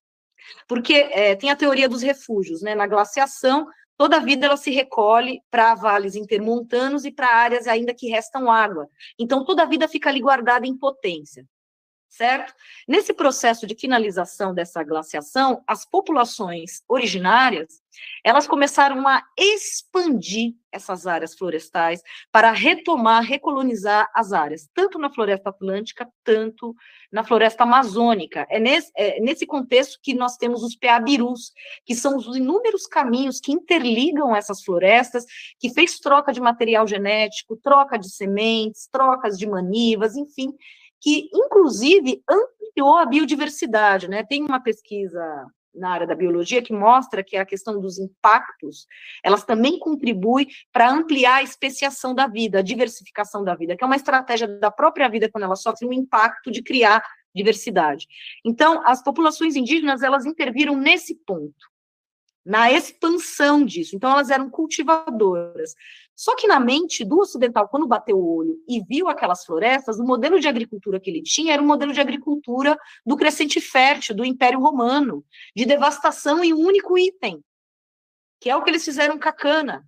Porque tem a teoria dos refúgios, né? Na glaciação, toda a vida ela se recolhe para vales intermontanos e para áreas ainda que restam água. Então, toda a vida fica ali guardada em potência. certo? Nesse processo de finalização dessa glaciação, as populações originárias, elas começaram a expandir essas áreas florestais para retomar, recolonizar as áreas, tanto na floresta atlântica, tanto na floresta amazônica. É nesse contexto que nós temos os peabirus, que são os inúmeros caminhos que interligam essas florestas, que fez troca de material genético, troca de sementes, trocas de manivas, enfim, que, inclusive, ampliou a biodiversidade, né? Tem uma pesquisa na área da biologia que mostra que a questão dos impactos, elas também contribuem para ampliar a especiação da vida, a diversificação da vida, que é uma estratégia da própria vida quando ela sofre um impacto de criar diversidade. Então, as populações indígenas, elas interviram nesse ponto, na expansão disso. Então, elas eram cultivadoras. Só que na mente do ocidental, quando bateu o olho e viu aquelas florestas, o modelo de agricultura que ele tinha era um modelo de agricultura do crescente fértil, do Império Romano, de devastação em um único item, que é o que eles fizeram com a cana,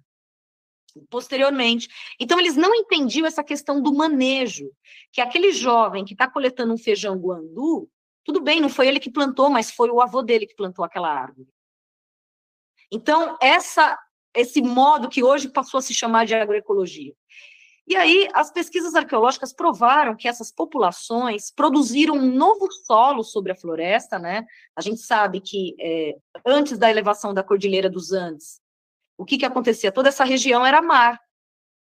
posteriormente. Então, eles não entendiam essa questão do manejo, que aquele jovem que está coletando um feijão guandu, tudo bem, não foi ele que plantou, mas foi o avô dele que plantou aquela árvore. Então, esse modo que hoje passou a se chamar de agroecologia. E aí, as pesquisas arqueológicas provaram que essas populações produziram um novo solo sobre a floresta, né? A gente sabe que antes da elevação da Cordilheira dos Andes, o que acontecia? Toda essa região era mar.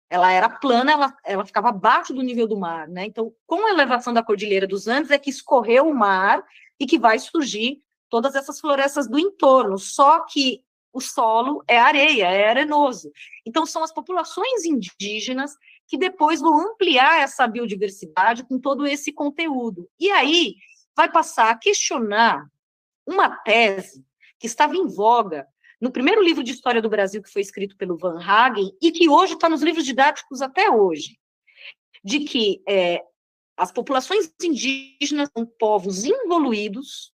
Ela era plana, ela ficava abaixo do nível do mar, né? Então, com a elevação da Cordilheira dos Andes, é que escorreu o mar e que vai surgir todas essas florestas do entorno, só que o solo é areia, é arenoso. Então, são as populações indígenas que depois vão ampliar essa biodiversidade com todo esse conteúdo. E aí, vai passar a questionar uma tese que estava em voga no primeiro livro de História do Brasil, que foi escrito pelo Van Hagen, e que hoje está nos livros didáticos até hoje, de que as populações indígenas são povos involuídos,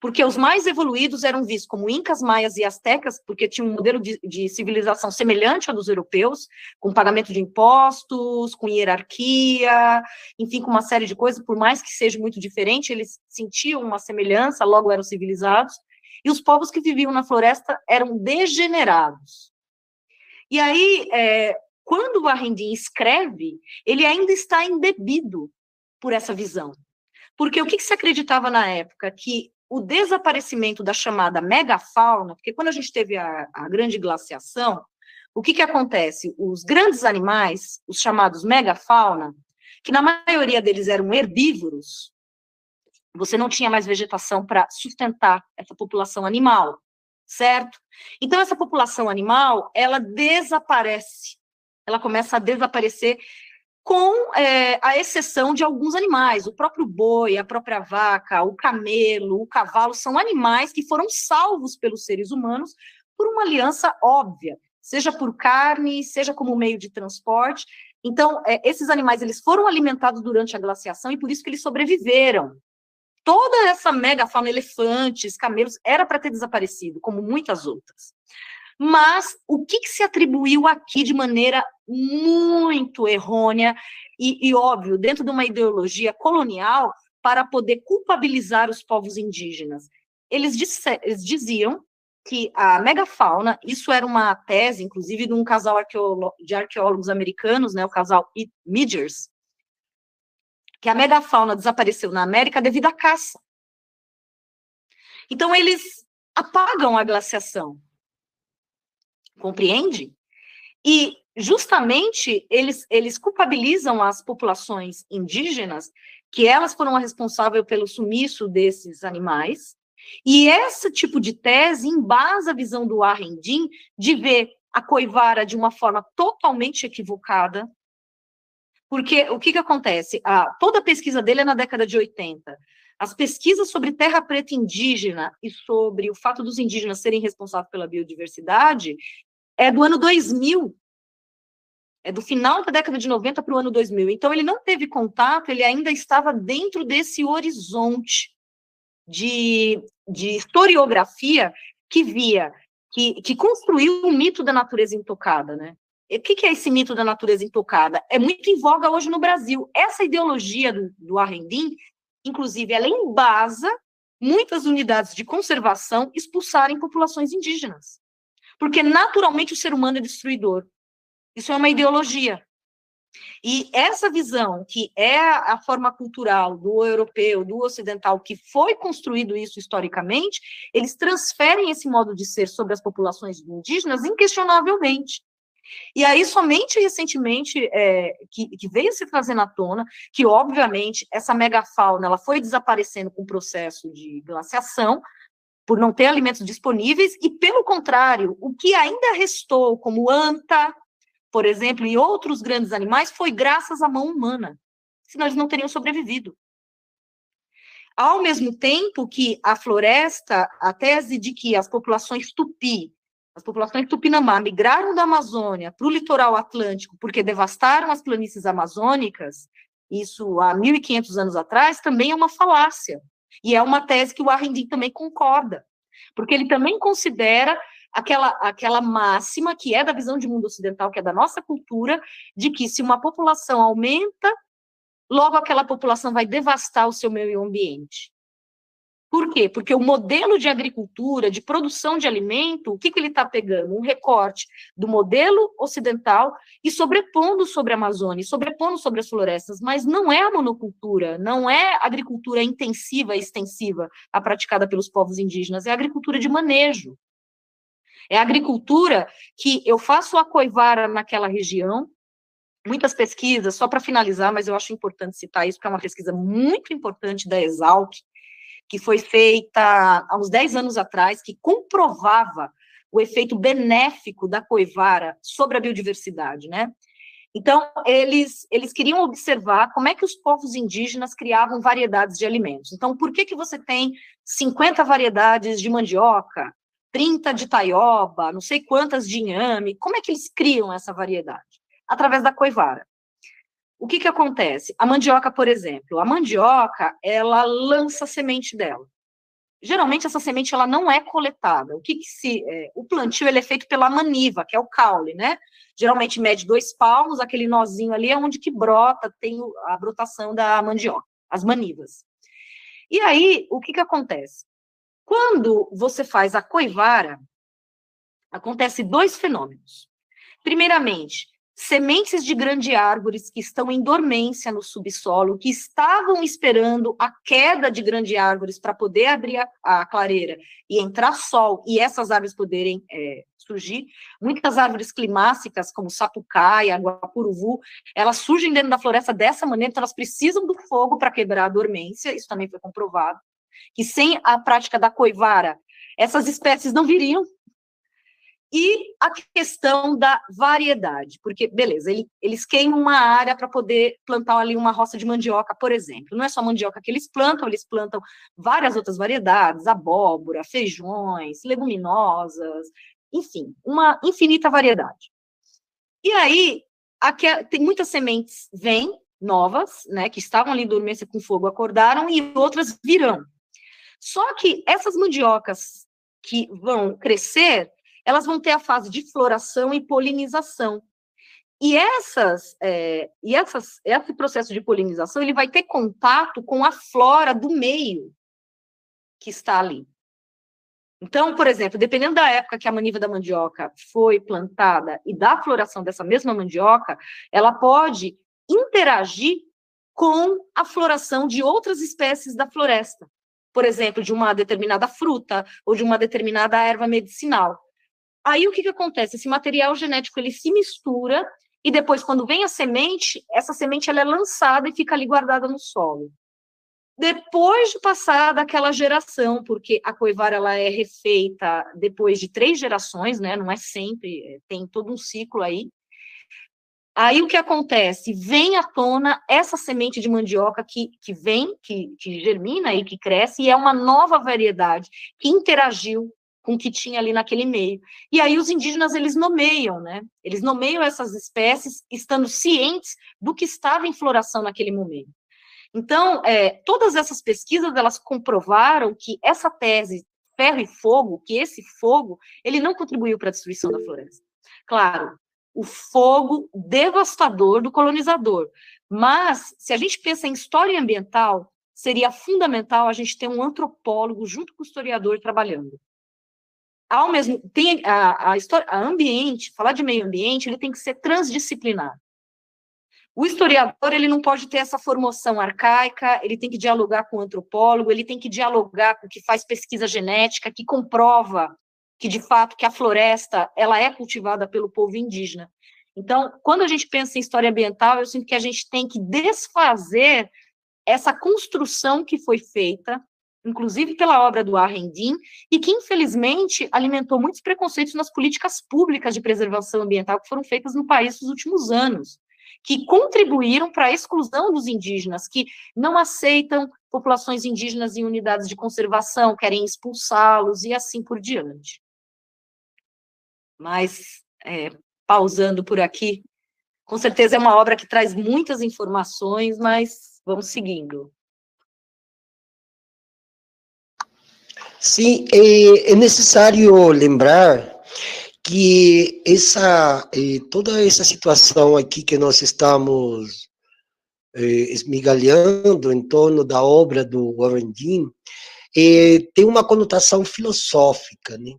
porque os mais evoluídos eram vistos como incas, maias e astecas, porque tinham um modelo de civilização semelhante ao dos europeus, com pagamento de impostos, com hierarquia, enfim, com uma série de coisas, por mais que seja muito diferente, eles sentiam uma semelhança, logo eram civilizados, e os povos que viviam na floresta eram degenerados. E aí, quando o Arendim escreve, ele ainda está embebido por essa visão, porque o que se acreditava na época? Que o desaparecimento da chamada megafauna, porque quando a gente teve a grande glaciação, o que acontece? Os grandes animais, os chamados megafauna, que na maioria deles eram herbívoros, você não tinha mais vegetação para sustentar essa população animal, certo? Então, essa população animal, ela desaparece, ela começa a desaparecer, com a exceção de alguns animais, o próprio boi, a própria vaca, o camelo, o cavalo, são animais que foram salvos pelos seres humanos por uma aliança óbvia, seja por carne, seja como meio de transporte. Então, esses animais eles foram alimentados durante a glaciação e por isso que eles sobreviveram. Toda essa megafauna, elefantes, camelos, era para ter desaparecido, como muitas outras. Mas o que se atribuiu aqui de maneira muito errônea e óbvio, dentro de uma ideologia colonial, para poder culpabilizar os povos indígenas? Eles diziam que a megafauna, isso era uma tese, inclusive, de um casal de arqueólogos americanos, né, o casal Midgers, que a megafauna desapareceu na América devido à caça. Então, eles apagam a glaciação. Compreende? E, justamente, eles culpabilizam as populações indígenas, que elas foram a responsável pelo sumiço desses animais, e esse tipo de tese embasa a visão do Arendim de ver a coivara de uma forma totalmente equivocada, porque o que acontece? Toda a pesquisa dele é na década de 80, as pesquisas sobre terra preta indígena e sobre o fato dos indígenas serem responsáveis pela biodiversidade é do ano 2000. É do final da década de 90 para o ano 2000. Então, ele não teve contato, ele ainda estava dentro desse horizonte de historiografia que via, que construiu o mito da natureza intocada, né? O que é esse mito da natureza intocada? É muito em voga hoje no Brasil. Essa ideologia do Arendim Inclusive, ela embasa muitas unidades de conservação expulsarem populações indígenas. Porque, naturalmente, o ser humano é destruidor. Isso é uma ideologia. E essa visão, que é a forma cultural do europeu, do ocidental, que foi construído isso historicamente, eles transferem esse modo de ser sobre as populações indígenas inquestionavelmente. E aí, somente recentemente, que veio se trazendo à tona, que, obviamente, essa megafauna ela foi desaparecendo com o processo de glaciação, por não ter alimentos disponíveis, e, pelo contrário, o que ainda restou, como anta, por exemplo, e outros grandes animais, foi graças à mão humana, senão eles não teriam sobrevivido. Ao mesmo tempo que a floresta, a tese de que as populações tupi, as populações tupinambá migraram da Amazônia para o litoral atlântico porque devastaram as planícies amazônicas, isso há 1.500 anos atrás, também é uma falácia. E é uma tese que o Arendim também concorda, porque ele também considera aquela máxima que é da visão de mundo ocidental, que é da nossa cultura, de que se uma população aumenta, logo aquela população vai devastar o seu meio ambiente. Por quê? Porque o modelo de agricultura, de produção de alimento, o que ele está pegando? Um recorte do modelo ocidental e sobrepondo sobre a Amazônia, sobrepondo sobre as florestas, mas não é a monocultura, não é agricultura intensiva e extensiva a praticada pelos povos indígenas, é a agricultura de manejo. É a agricultura que eu faço a coivara naquela região, muitas pesquisas, só para finalizar, mas eu acho importante citar isso, porque é uma pesquisa muito importante da Exalc, que foi feita há uns 10 anos atrás, que comprovava o efeito benéfico da coivara sobre a biodiversidade, né? Então, eles queriam observar como é que os povos indígenas criavam variedades de alimentos. Então, por que você tem 50 variedades de mandioca, 30 de taioba, não sei quantas de inhame, como é que eles criam essa variedade? Através da coivara. O que acontece? A mandioca, por exemplo, a mandioca, ela lança a semente dela. Geralmente, essa semente, ela não é coletada. O plantio, ele é feito pela maniva, que é o caule, né? Geralmente, mede 2 palmos, aquele nozinho ali é onde que brota, tem a brotação da mandioca, as manivas. E aí, o que acontece? Quando você faz a coivara, acontece 2 fenômenos. Primeiramente, sementes de grandes árvores que estão em dormência no subsolo, que estavam esperando a queda de grandes árvores para poder abrir a clareira e entrar sol, e essas árvores poderem surgir. Muitas árvores climáticas, como sapucaia, guapuruvu, elas surgem dentro da floresta dessa maneira, então elas precisam do fogo para quebrar a dormência, isso também foi comprovado. Que sem a prática da coivara, essas espécies não viriam. E a questão da variedade, porque, beleza, eles queimam uma área para poder plantar ali uma roça de mandioca, por exemplo. Não é só mandioca que eles plantam várias outras variedades, abóbora, feijões, leguminosas, enfim, uma infinita variedade. E aí, tem muitas sementes vêm, novas, né, que estavam ali em dormência com fogo, acordaram, e outras virão. Só que essas mandiocas que vão crescer, elas vão ter a fase de floração e polinização. E esse processo de polinização, ele vai ter contato com a flora do meio que está ali. Então, por exemplo, dependendo da época que a maniva da mandioca foi plantada e da floração dessa mesma mandioca, ela pode interagir com a floração de outras espécies da floresta, por exemplo, de uma determinada fruta ou de uma determinada erva medicinal. Aí o que acontece? Esse material genético ele se mistura e depois quando vem a semente, essa semente ela é lançada e fica ali guardada no solo. Depois de passar daquela geração, porque a coivara ela é refeita depois de 3 gerações, né? Não é sempre, tem todo um ciclo aí. Aí o que acontece? Vem à tona essa semente de mandioca que germina e que cresce, e é uma nova variedade que interagiu com o que tinha ali naquele meio. E aí os indígenas, eles nomeiam, né? Eles nomeiam essas espécies estando cientes do que estava em floração naquele momento. Então, todas essas pesquisas, elas comprovaram que essa tese, ferro e fogo, que esse fogo, ele não contribuiu para a destruição da floresta. Claro, o fogo devastador do colonizador. Mas, se a gente pensa em história ambiental, seria fundamental a gente ter um antropólogo junto com o historiador trabalhando. Ao mesmo, tem a história, a ambiente, falar de meio ambiente, ele tem que ser transdisciplinar. O historiador, ele não pode ter essa formação arcaica, ele tem que dialogar com o antropólogo, ele tem que dialogar com o que faz pesquisa genética, que comprova que, de fato, que a floresta, ela é cultivada pelo povo indígena. Então, quando a gente pensa em história ambiental, eu sinto que a gente tem que desfazer essa construção que foi feita, inclusive pela obra do Arendim, e que, infelizmente, alimentou muitos preconceitos nas políticas públicas de preservação ambiental que foram feitas no país nos últimos anos, que contribuíram para a exclusão dos indígenas, que não aceitam populações indígenas em unidades de conservação, querem expulsá-los e assim por diante. Mas, pausando por aqui, com certeza é uma obra que traz muitas informações, mas vamos seguindo. Sim, é necessário lembrar que toda essa situação aqui que nós estamos esmigalhando em torno da obra do Warren Dean tem uma conotação filosófica, né?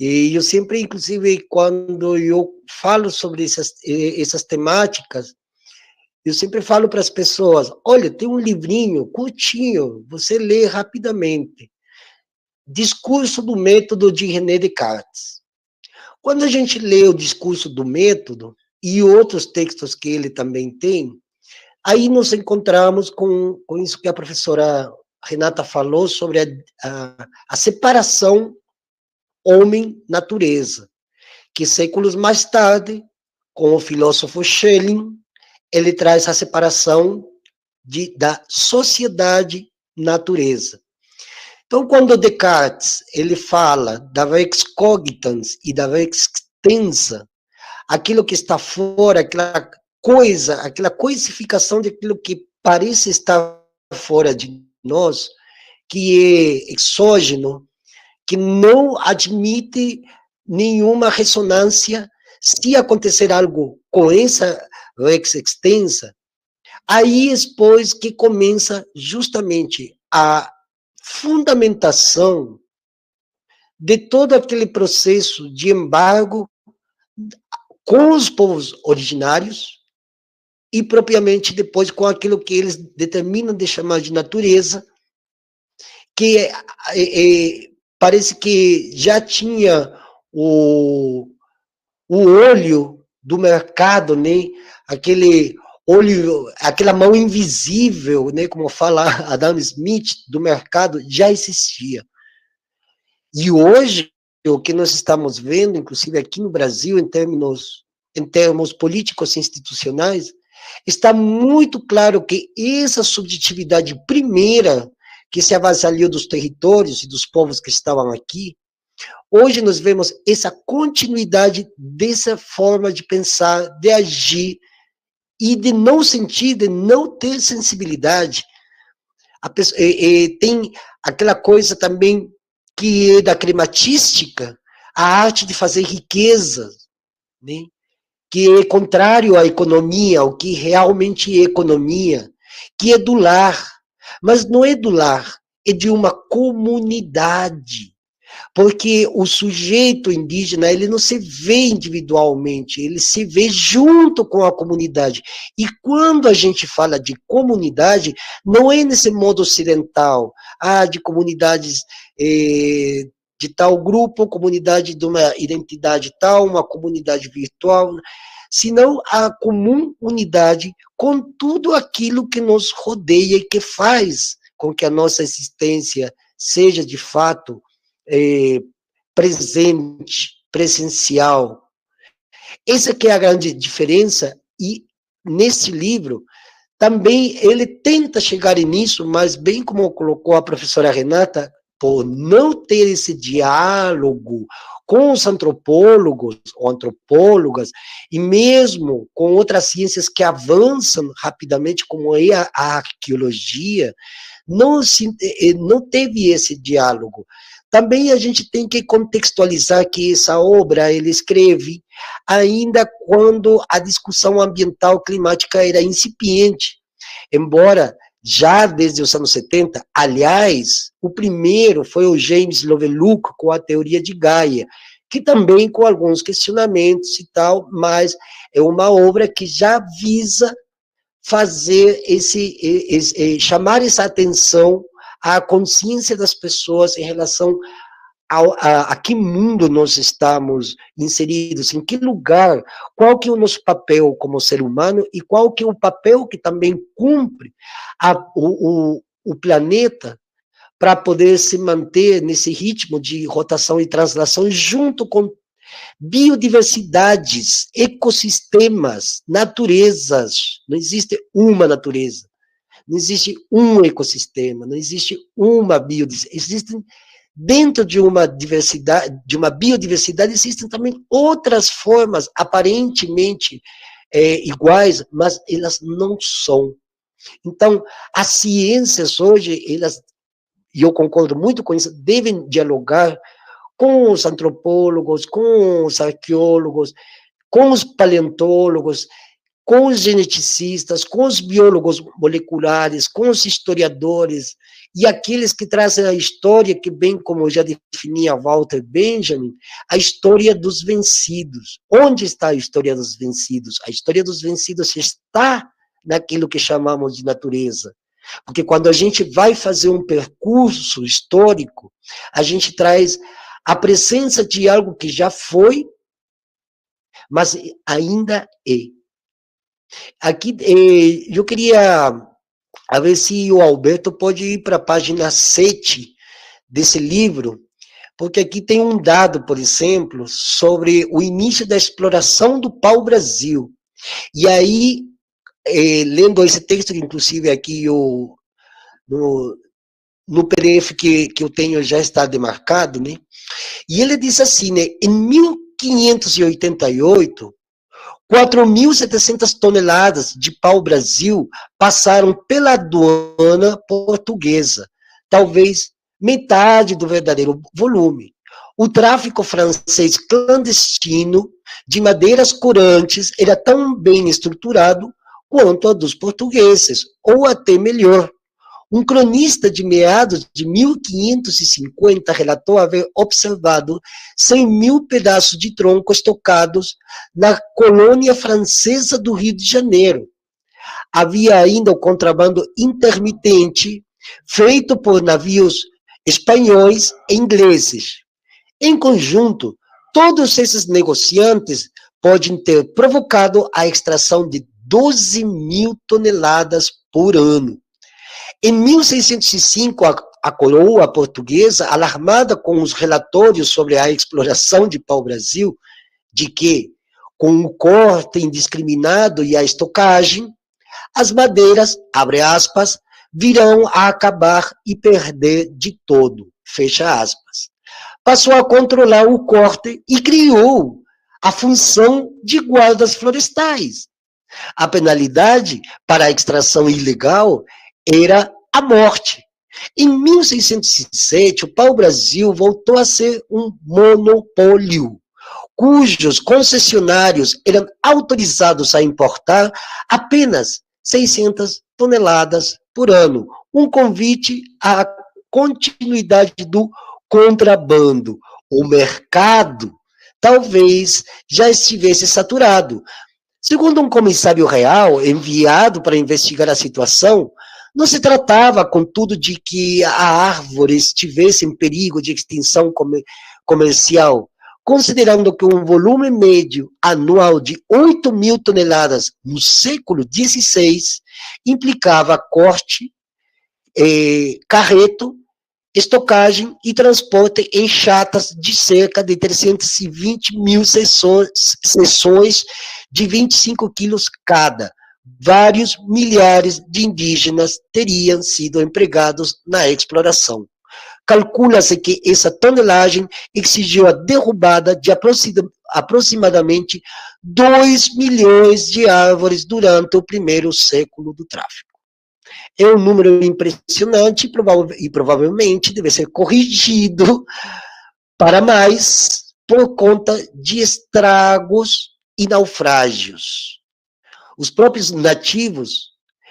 E eu sempre, inclusive, quando eu falo sobre essas temáticas, eu sempre falo para as pessoas, olha, tem um livrinho curtinho, você lê rapidamente, Discurso do Método, de René Descartes. Quando a gente lê o Discurso do Método e outros textos que ele também tem, aí nos encontramos com isso que a professora Renata falou sobre a separação homem-natureza, que séculos mais tarde, com o filósofo Schelling, ele traz a separação da sociedade-natureza. Então, quando Descartes ele fala da vex cogitans e da vex tensa, aquilo que está fora, aquela coisificação daquilo que parece estar fora de nós, que é exógeno, que não admite nenhuma ressonância. Se acontecer algo com essa vex extensa, aí depois que começa justamente a fundamentação de todo aquele processo de embargo com os povos originários e propriamente depois com aquilo que eles determinam de chamar de natureza, que parece que já tinha o olho do mercado, né? Aquele olho, aquela mão invisível, né, como fala Adam Smith, do mercado, já existia. E hoje, o que nós estamos vendo, inclusive aqui no Brasil, em termos políticos e institucionais, está muito claro que essa subjetividade primeira, que se avassalhou dos territórios e dos povos que estavam aqui, hoje nós vemos essa continuidade dessa forma de pensar, de agir, e de não sentir, de não ter sensibilidade. A pessoa, tem aquela coisa também que é da crematística, a arte de fazer riqueza, né? Que é contrário à economia, ao que realmente é economia, que é do lar, mas não é do lar, é de uma comunidade, porque o sujeito indígena, ele não se vê individualmente, ele se vê junto com a comunidade. E quando a gente fala de comunidade, não é nesse modo ocidental, de comunidades de tal grupo, comunidade de uma identidade tal, uma comunidade virtual, senão a comum unidade com tudo aquilo que nos rodeia e que faz com que a nossa existência seja, de fato, presente, presencial. Essa que é a grande diferença, e nesse livro também ele tenta chegar nisso, mas bem como colocou a professora Renata, por não ter esse diálogo com os antropólogos ou antropólogas, e mesmo com outras ciências que avançam rapidamente, como é a arqueologia, não teve esse diálogo. Também a gente tem que contextualizar que essa obra ele escreve ainda quando a discussão ambiental climática era incipiente, embora já desde os anos 70, aliás, o primeiro foi o James Lovelock com a teoria de Gaia, que também com alguns questionamentos e tal, mas é uma obra que já visa fazer chamar essa atenção à consciência das pessoas em relação a que mundo nós estamos inseridos, em que lugar, qual que é o nosso papel como ser humano e qual que é o papel que também cumpre o planeta para poder se manter nesse ritmo de rotação e translação junto com biodiversidades, ecossistemas, naturezas. Não existe uma natureza, não existe um ecossistema, não existe uma biodiversidade, existem dentro de uma diversidade, de uma biodiversidade, existem também outras formas aparentemente iguais, mas elas não são. Então, as ciências hoje, elas, e eu concordo muito com isso, devem dialogar com os antropólogos, com os arqueólogos, com os paleontólogos, com os geneticistas, com os biólogos moleculares, com os historiadores, e aqueles que trazem a história que, bem como já definia Walter Benjamin, a história dos vencidos. Onde está a história dos vencidos? A história dos vencidos está naquilo que chamamos de natureza. Porque quando a gente vai fazer um percurso histórico, a gente traz a presença de algo que já foi, mas ainda é. Aqui, eu queria... a ver se o Alberto pode ir para a página 7 desse livro, porque aqui tem um dado, por exemplo, sobre o início da exploração do pau-brasil. E aí, lendo esse texto, que inclusive aqui eu, no PDF que eu tenho já está demarcado, né? E ele diz assim, né? Em 1588, 4.700 toneladas de pau-brasil passaram pela aduana portuguesa, talvez metade do verdadeiro volume. O tráfico francês clandestino de madeiras corantes era tão bem estruturado quanto a dos portugueses, ou até melhor. Um cronista de meados de 1550 relatou haver observado 100.000 pedaços de tronco estocados na colônia francesa do Rio de Janeiro. Havia ainda o contrabando intermitente feito por navios espanhóis e ingleses. Em conjunto, todos esses negociantes podem ter provocado a extração de 12.000 toneladas por ano. Em 1605, a coroa portuguesa, alarmada com os relatórios sobre a exploração de pau-brasil, de que, com o corte indiscriminado e a estocagem, as madeiras, abre aspas, virão a acabar e perder de todo, fecha aspas. Passou a controlar o corte e criou a função de guardas florestais. A penalidade para a extração ilegal era a morte. Em 1607, o pau-brasil voltou a ser um monopólio, cujos concessionários eram autorizados a importar apenas 600 toneladas por ano, um convite à continuidade do contrabando. O mercado talvez já estivesse saturado. Segundo um comissário real enviado para investigar a situação, não se tratava, contudo, de que a árvore estivesse em perigo de extinção comercial, considerando que um volume médio anual de 8.000 toneladas no século XVI implicava corte, carreto, estocagem e transporte em chatas de cerca de 320.000 seções de 25 quilos cada. Vários milhares de indígenas teriam sido empregados na exploração. Calcula-se que essa tonelagem exigiu a derrubada de aproximadamente 2 milhões de árvores durante o primeiro século do tráfico. É um número impressionante e provavelmente deve ser corrigido para mais por conta de estragos e naufrágios. Os próprios nativos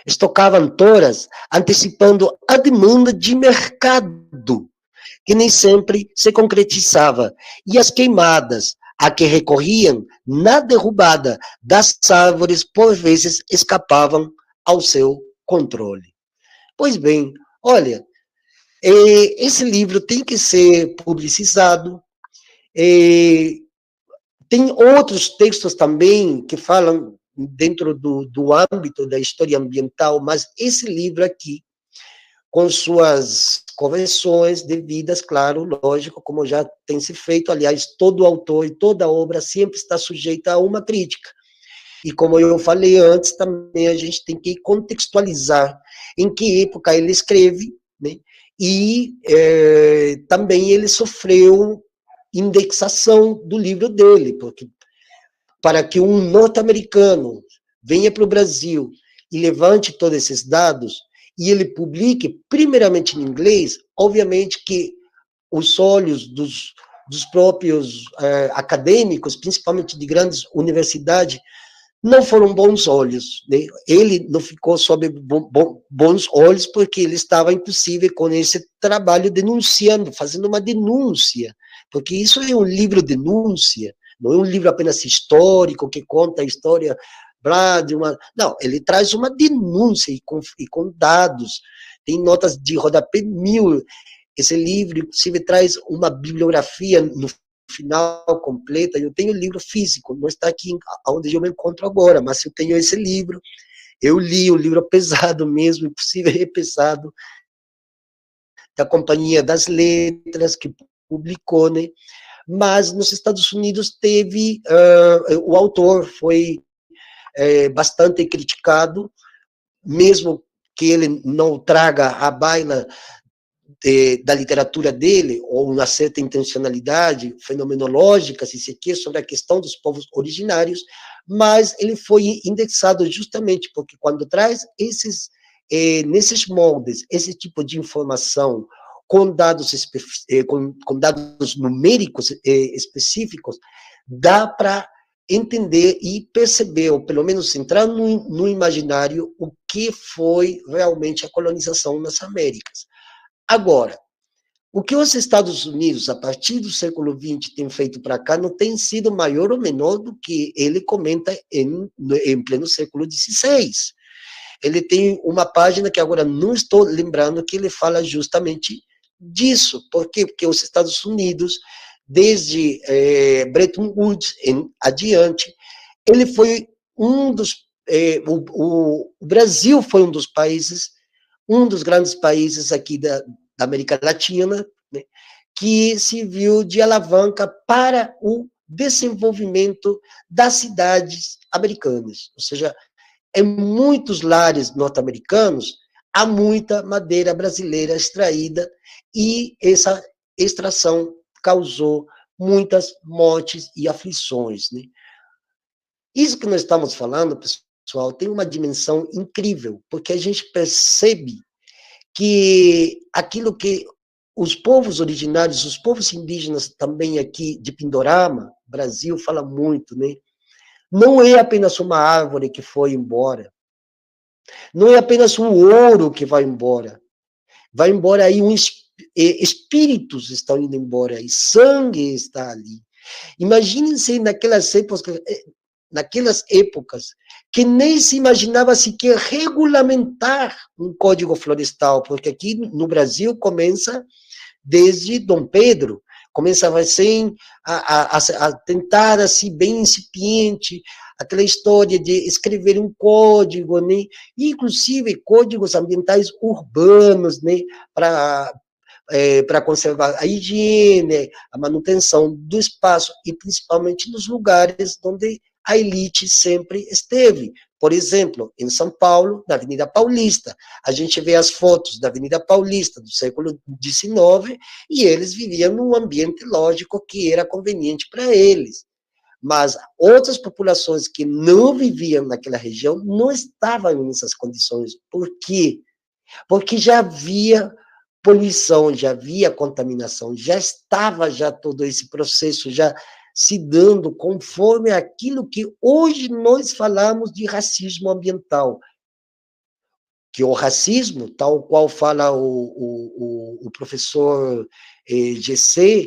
estocavam toras, antecipando a demanda de mercado, que nem sempre se concretizava, e as queimadas a que recorriam na derrubada das árvores, por vezes, escapavam ao seu controle. Pois bem, olha, esse livro tem que ser publicizado. Tem outros textos também que falam dentro do âmbito da história ambiental, mas esse livro aqui, com suas correções devidas, claro, lógico, como já tem se feito, aliás, todo autor e toda obra sempre está sujeita a uma crítica. E como eu falei antes, também a gente tem que contextualizar em que época ele escreve, né? E também ele sofreu indexação do livro dele, porque para que um norte-americano venha para o Brasil e levante todos esses dados, e ele publique primeiramente em inglês, obviamente que os olhos dos próprios acadêmicos, principalmente de grandes universidades, não foram bons olhos, né? Ele não ficou sob bons olhos, porque ele estava impossível com esse trabalho denunciando, fazendo uma denúncia, porque isso é um livro denúncia, não é um livro apenas histórico, que conta a história, blá, de uma... Não, ele traz uma denúncia e com dados, tem notas de rodapé 1000, esse livro, inclusive, traz uma bibliografia no final completa. Eu tenho o livro físico, não está aqui onde eu me encontro agora, mas eu tenho esse livro, eu li, o livro pesado mesmo, impossível, é pesado, da Companhia das Letras, que publicou, né? Mas nos Estados Unidos teve, o autor foi bastante criticado, mesmo que ele não traga a baila da literatura dele, ou uma certa intencionalidade fenomenológica, se se quer, sobre a questão dos povos originários, mas ele foi indexado justamente porque quando traz nesses moldes, esse tipo de informação, com dados numéricos específicos, dá para entender e perceber, ou pelo menos entrar no imaginário, o que foi realmente a colonização nas Américas. Agora, o que os Estados Unidos, a partir do século XX, têm feito para cá, não tem sido maior ou menor do que ele comenta em pleno século XVI. Ele tem uma página que agora não estou lembrando, que ele fala justamente disso. Por quê? Porque os Estados Unidos, desde Bretton Woods em adiante, ele foi um dos... o Brasil foi um dos países... um dos grandes países aqui da América Latina, né, que se viu de alavanca para o desenvolvimento das cidades americanas. Ou seja, em muitos lares norte-americanos, há muita madeira brasileira extraída, e essa extração causou muitas mortes e aflições, né? Isso que nós estamos falando, pessoal, tem uma dimensão incrível, porque a gente percebe que aquilo que os povos originários, os povos indígenas também aqui de Pindorama, Brasil, fala muito, né? Não é apenas uma árvore que foi embora, não é apenas um ouro que vai embora aí, espíritos estão indo embora, e sangue está ali. Imaginem-se naquelas épocas, que nem se imaginava sequer regulamentar um código florestal, porque aqui no Brasil começa desde Dom Pedro, começava assim a tentar, assim, bem incipiente, aquela história de escrever um código, né? Inclusive códigos ambientais urbanos, né? Para conservar a higiene, a manutenção do espaço, e principalmente nos lugares onde a elite sempre esteve. Por exemplo, em São Paulo, na Avenida Paulista. A gente vê as fotos da Avenida Paulista do século XIX, e eles viviam num ambiente, lógico, que era conveniente para eles. Mas outras populações que não viviam naquela região não estavam nessas condições. Por quê? Porque já havia poluição, já havia contaminação, já estava já todo esse processo, já se dando conforme aquilo que hoje nós falamos de racismo ambiental. que o racismo, tal qual fala o professor Gessé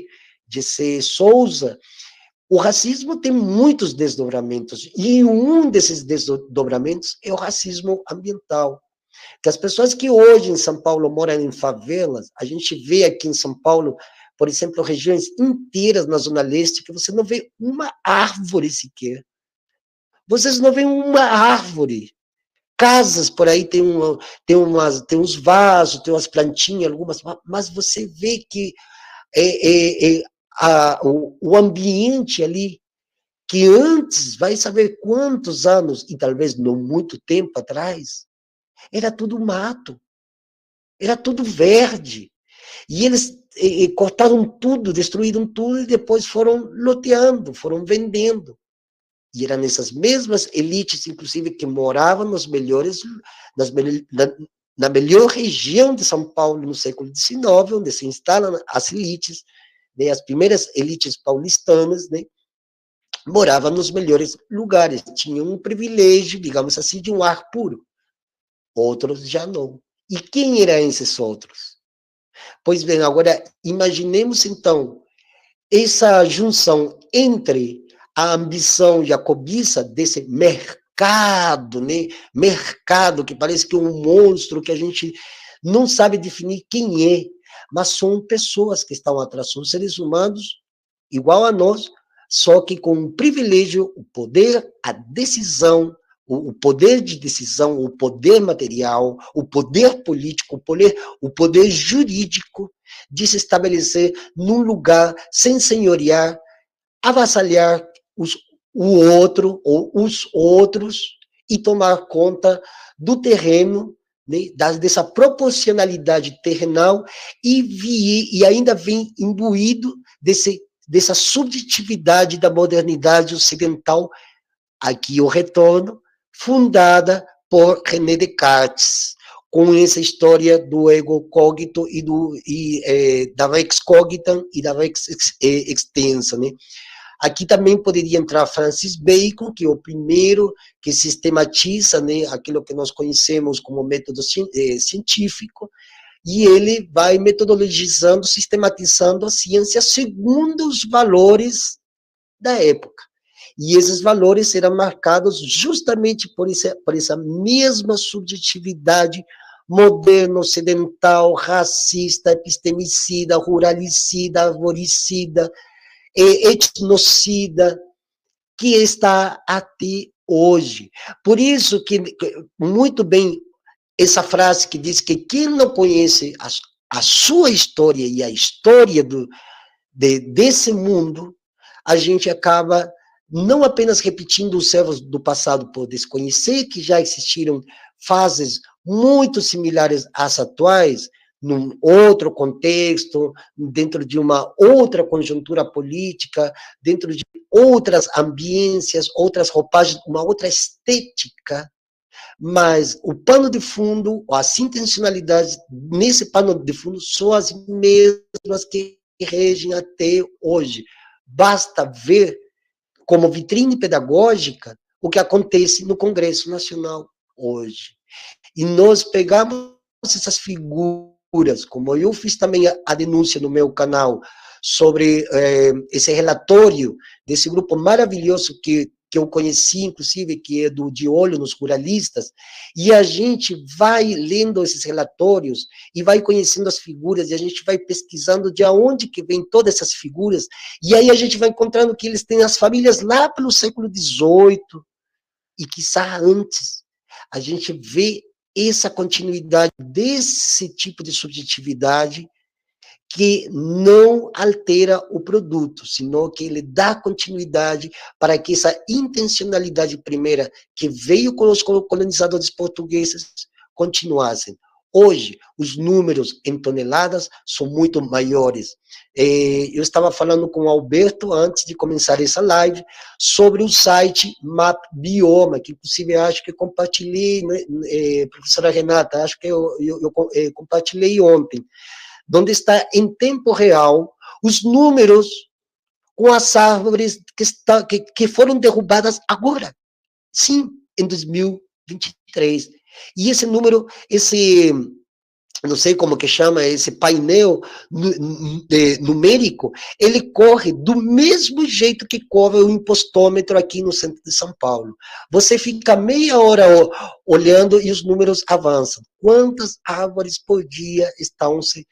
Souza, o racismo tem muitos desdobramentos, e um desses desdobramentos é o racismo ambiental. Que as pessoas que hoje em São Paulo moram em favelas, a gente vê aqui em São Paulo, por exemplo, regiões inteiras na Zona Leste, que você não vê uma árvore sequer. Vocês não veem uma árvore. Casas por aí tem uns vasos, tem umas plantinhas, algumas, mas você vê que o ambiente ali, que antes, vai saber quantos anos, e talvez não muito tempo atrás, era tudo mato, era tudo verde. E eles cortaram tudo, destruíram tudo, e depois foram loteando, foram vendendo. E eram essas mesmas elites, inclusive, que moravam nos melhores, na melhor região de São Paulo, no século XIX, onde se instalam as elites, né, as primeiras elites paulistanas, né, moravam nos melhores lugares, tinham um privilégio, digamos assim, de um ar puro. Outros já não. E quem eram esses outros? Pois bem, agora imaginemos então essa junção entre a ambição e a cobiça desse mercado, né? Mercado que parece que é um monstro que a gente não sabe definir quem é, mas são pessoas que estão atrás, são seres humanos igual a nós, só que com o privilégio, o poder, a decisão, o poder de decisão, o poder material, o poder político, o poder jurídico de se estabelecer num lugar sem senhorear, avassalhar o outro ou os outros e tomar conta do terreno, né, dessa proporcionalidade terrenal e ainda vem imbuído dessa subjetividade da modernidade ocidental, aqui o retorno, fundada por René Descartes, com essa história do ego cogito da rex cogitam e da rex extensa, né? Aqui também poderia entrar Francis Bacon, que é o primeiro que sistematiza, né, aquilo que nós conhecemos como método científico, e ele vai metodologizando, sistematizando a ciência segundo os valores da época. E esses valores serão marcados justamente por essa mesma subjetividade moderna, ocidental, racista, epistemicida, ruralicida, arboricida, etnocida, que está até hoje. Por isso que, muito bem, essa frase que diz que quem não conhece a sua história e a história desse mundo, a gente acaba não apenas repetindo os servos do passado por desconhecer que já existiram fases muito similares às atuais, num outro contexto, dentro de uma outra conjuntura política, dentro de outras ambiências, outras roupagens, uma outra estética, mas o pano de fundo, as intencionalidades nesse pano de fundo são as mesmas que regem até hoje. Basta ver como vitrine pedagógica, o que acontece no Congresso Nacional hoje. E nós pegamos essas figuras, como eu fiz também a denúncia no meu canal, sobre esse relatório desse grupo maravilhoso que eu conheci, inclusive, que é De Olho nos Ruralistas, e a gente vai lendo esses relatórios e vai conhecendo as figuras, e a gente vai pesquisando de onde que vem todas essas figuras, e aí a gente vai encontrando que eles têm as famílias lá pelo século XVIII, e quiçá antes. A gente vê essa continuidade desse tipo de subjetividade que não altera o produto, senão que ele dá continuidade para que essa intencionalidade primeira que veio com os colonizadores portugueses continuassem. Hoje, os números em toneladas são muito maiores. Eu estava falando com o Alberto, antes de começar essa live, sobre o site Map Bioma, que inclusive acho que compartilhei, né, professora Renata, acho que eu compartilhei ontem, onde está em tempo real os números com as árvores que foram derrubadas agora. Sim, em 2023. E esse número, esse, não sei como que chama, esse painel numérico, ele corre do mesmo jeito que corre o impostômetro aqui no centro de São Paulo. Você fica meia hora olhando e os números avançam. Quantas árvores por dia estão se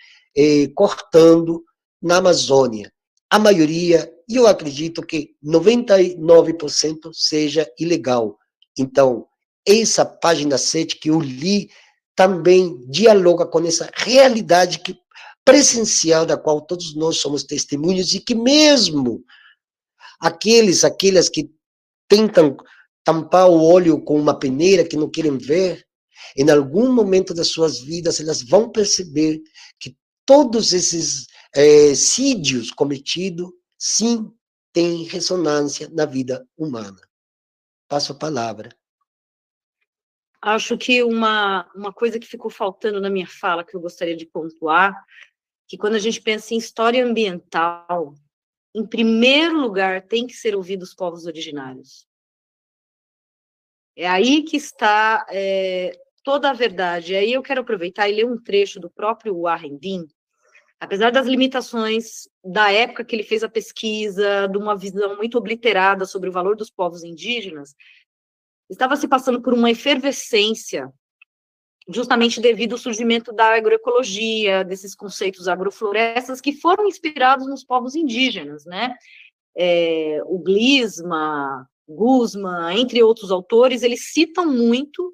cortando na Amazônia? A maioria, e eu acredito que 99% seja ilegal. Então, essa página 7 que eu li também dialoga com essa realidade que, presencial da qual todos nós somos testemunhas e que mesmo aquelas que tentam tampar o olho com uma peneira que não querem ver, em algum momento das suas vidas elas vão perceber que todos esses sídios cometidos, sim, têm ressonância na vida humana. Passo a palavra. Acho que uma coisa que ficou faltando na minha fala, que eu gostaria de pontuar, que quando a gente pensa em história ambiental, em primeiro lugar, tem que ser ouvido os povos originários. É aí que está toda a verdade. E aí eu quero aproveitar e ler um trecho do próprio Warren Dean. Apesar das limitações da época que ele fez a pesquisa, de uma visão muito obliterada sobre o valor dos povos indígenas, estava se passando por uma efervescência, justamente devido ao surgimento da agroecologia, desses conceitos agroflorestas que foram inspirados nos povos indígenas, né? O Glisma, Guzman, entre outros autores, eles citam muito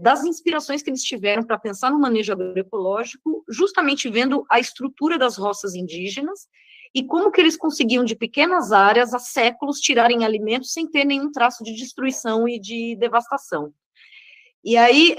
das inspirações que eles tiveram para pensar no manejo agroecológico, justamente vendo a estrutura das roças indígenas, e como que eles conseguiam, de pequenas áreas, há séculos, tirarem alimentos sem ter nenhum traço de destruição e de devastação. E aí,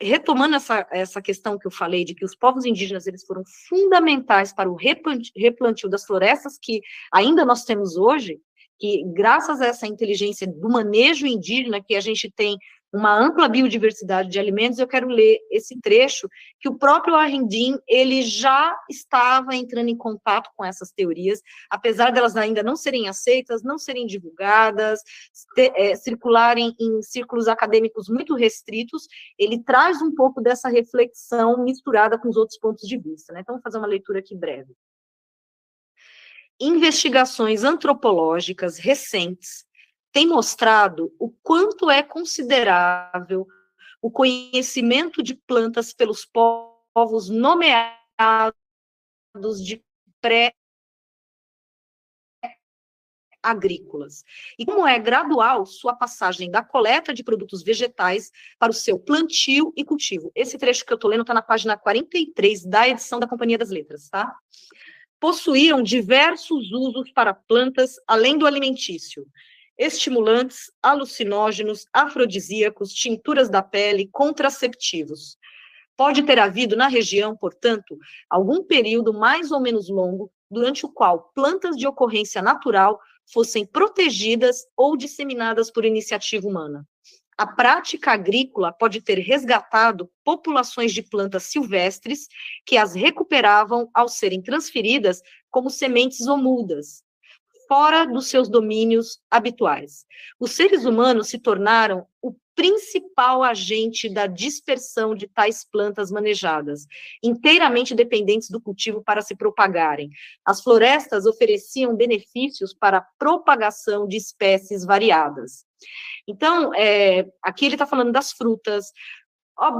retomando essa questão que eu falei, de que os povos indígenas eles foram fundamentais para o replantio das florestas que ainda nós temos hoje, que graças a essa inteligência do manejo indígena que a gente tem uma ampla biodiversidade de alimentos, eu quero ler esse trecho, que o próprio Arendim, ele já estava entrando em contato com essas teorias, apesar delas ainda não serem aceitas, não serem divulgadas, circularem em círculos acadêmicos muito restritos, ele traz um pouco dessa reflexão misturada com os outros pontos de vista, né? Então, vou fazer uma leitura aqui breve. Investigações antropológicas recentes tem mostrado o quanto é considerável o conhecimento de plantas pelos povos nomeados de pré-agrícolas, e como é gradual sua passagem da coleta de produtos vegetais para o seu plantio e cultivo. Esse trecho que eu estou lendo está na página 43 da edição da Companhia das Letras, tá? Possuíam diversos usos para plantas, além do alimentício. Estimulantes, alucinógenos, afrodisíacos, tinturas da pele, contraceptivos. Pode ter havido na região, portanto, algum período mais ou menos longo durante o qual plantas de ocorrência natural fossem protegidas ou disseminadas por iniciativa humana. A prática agrícola pode ter resgatado populações de plantas silvestres que as recuperavam ao serem transferidas como sementes ou mudas, fora dos seus domínios habituais. Os seres humanos se tornaram o principal agente da dispersão de tais plantas manejadas, inteiramente dependentes do cultivo para se propagarem. As florestas ofereciam benefícios para a propagação de espécies variadas. Então, aqui ele está falando das frutas. A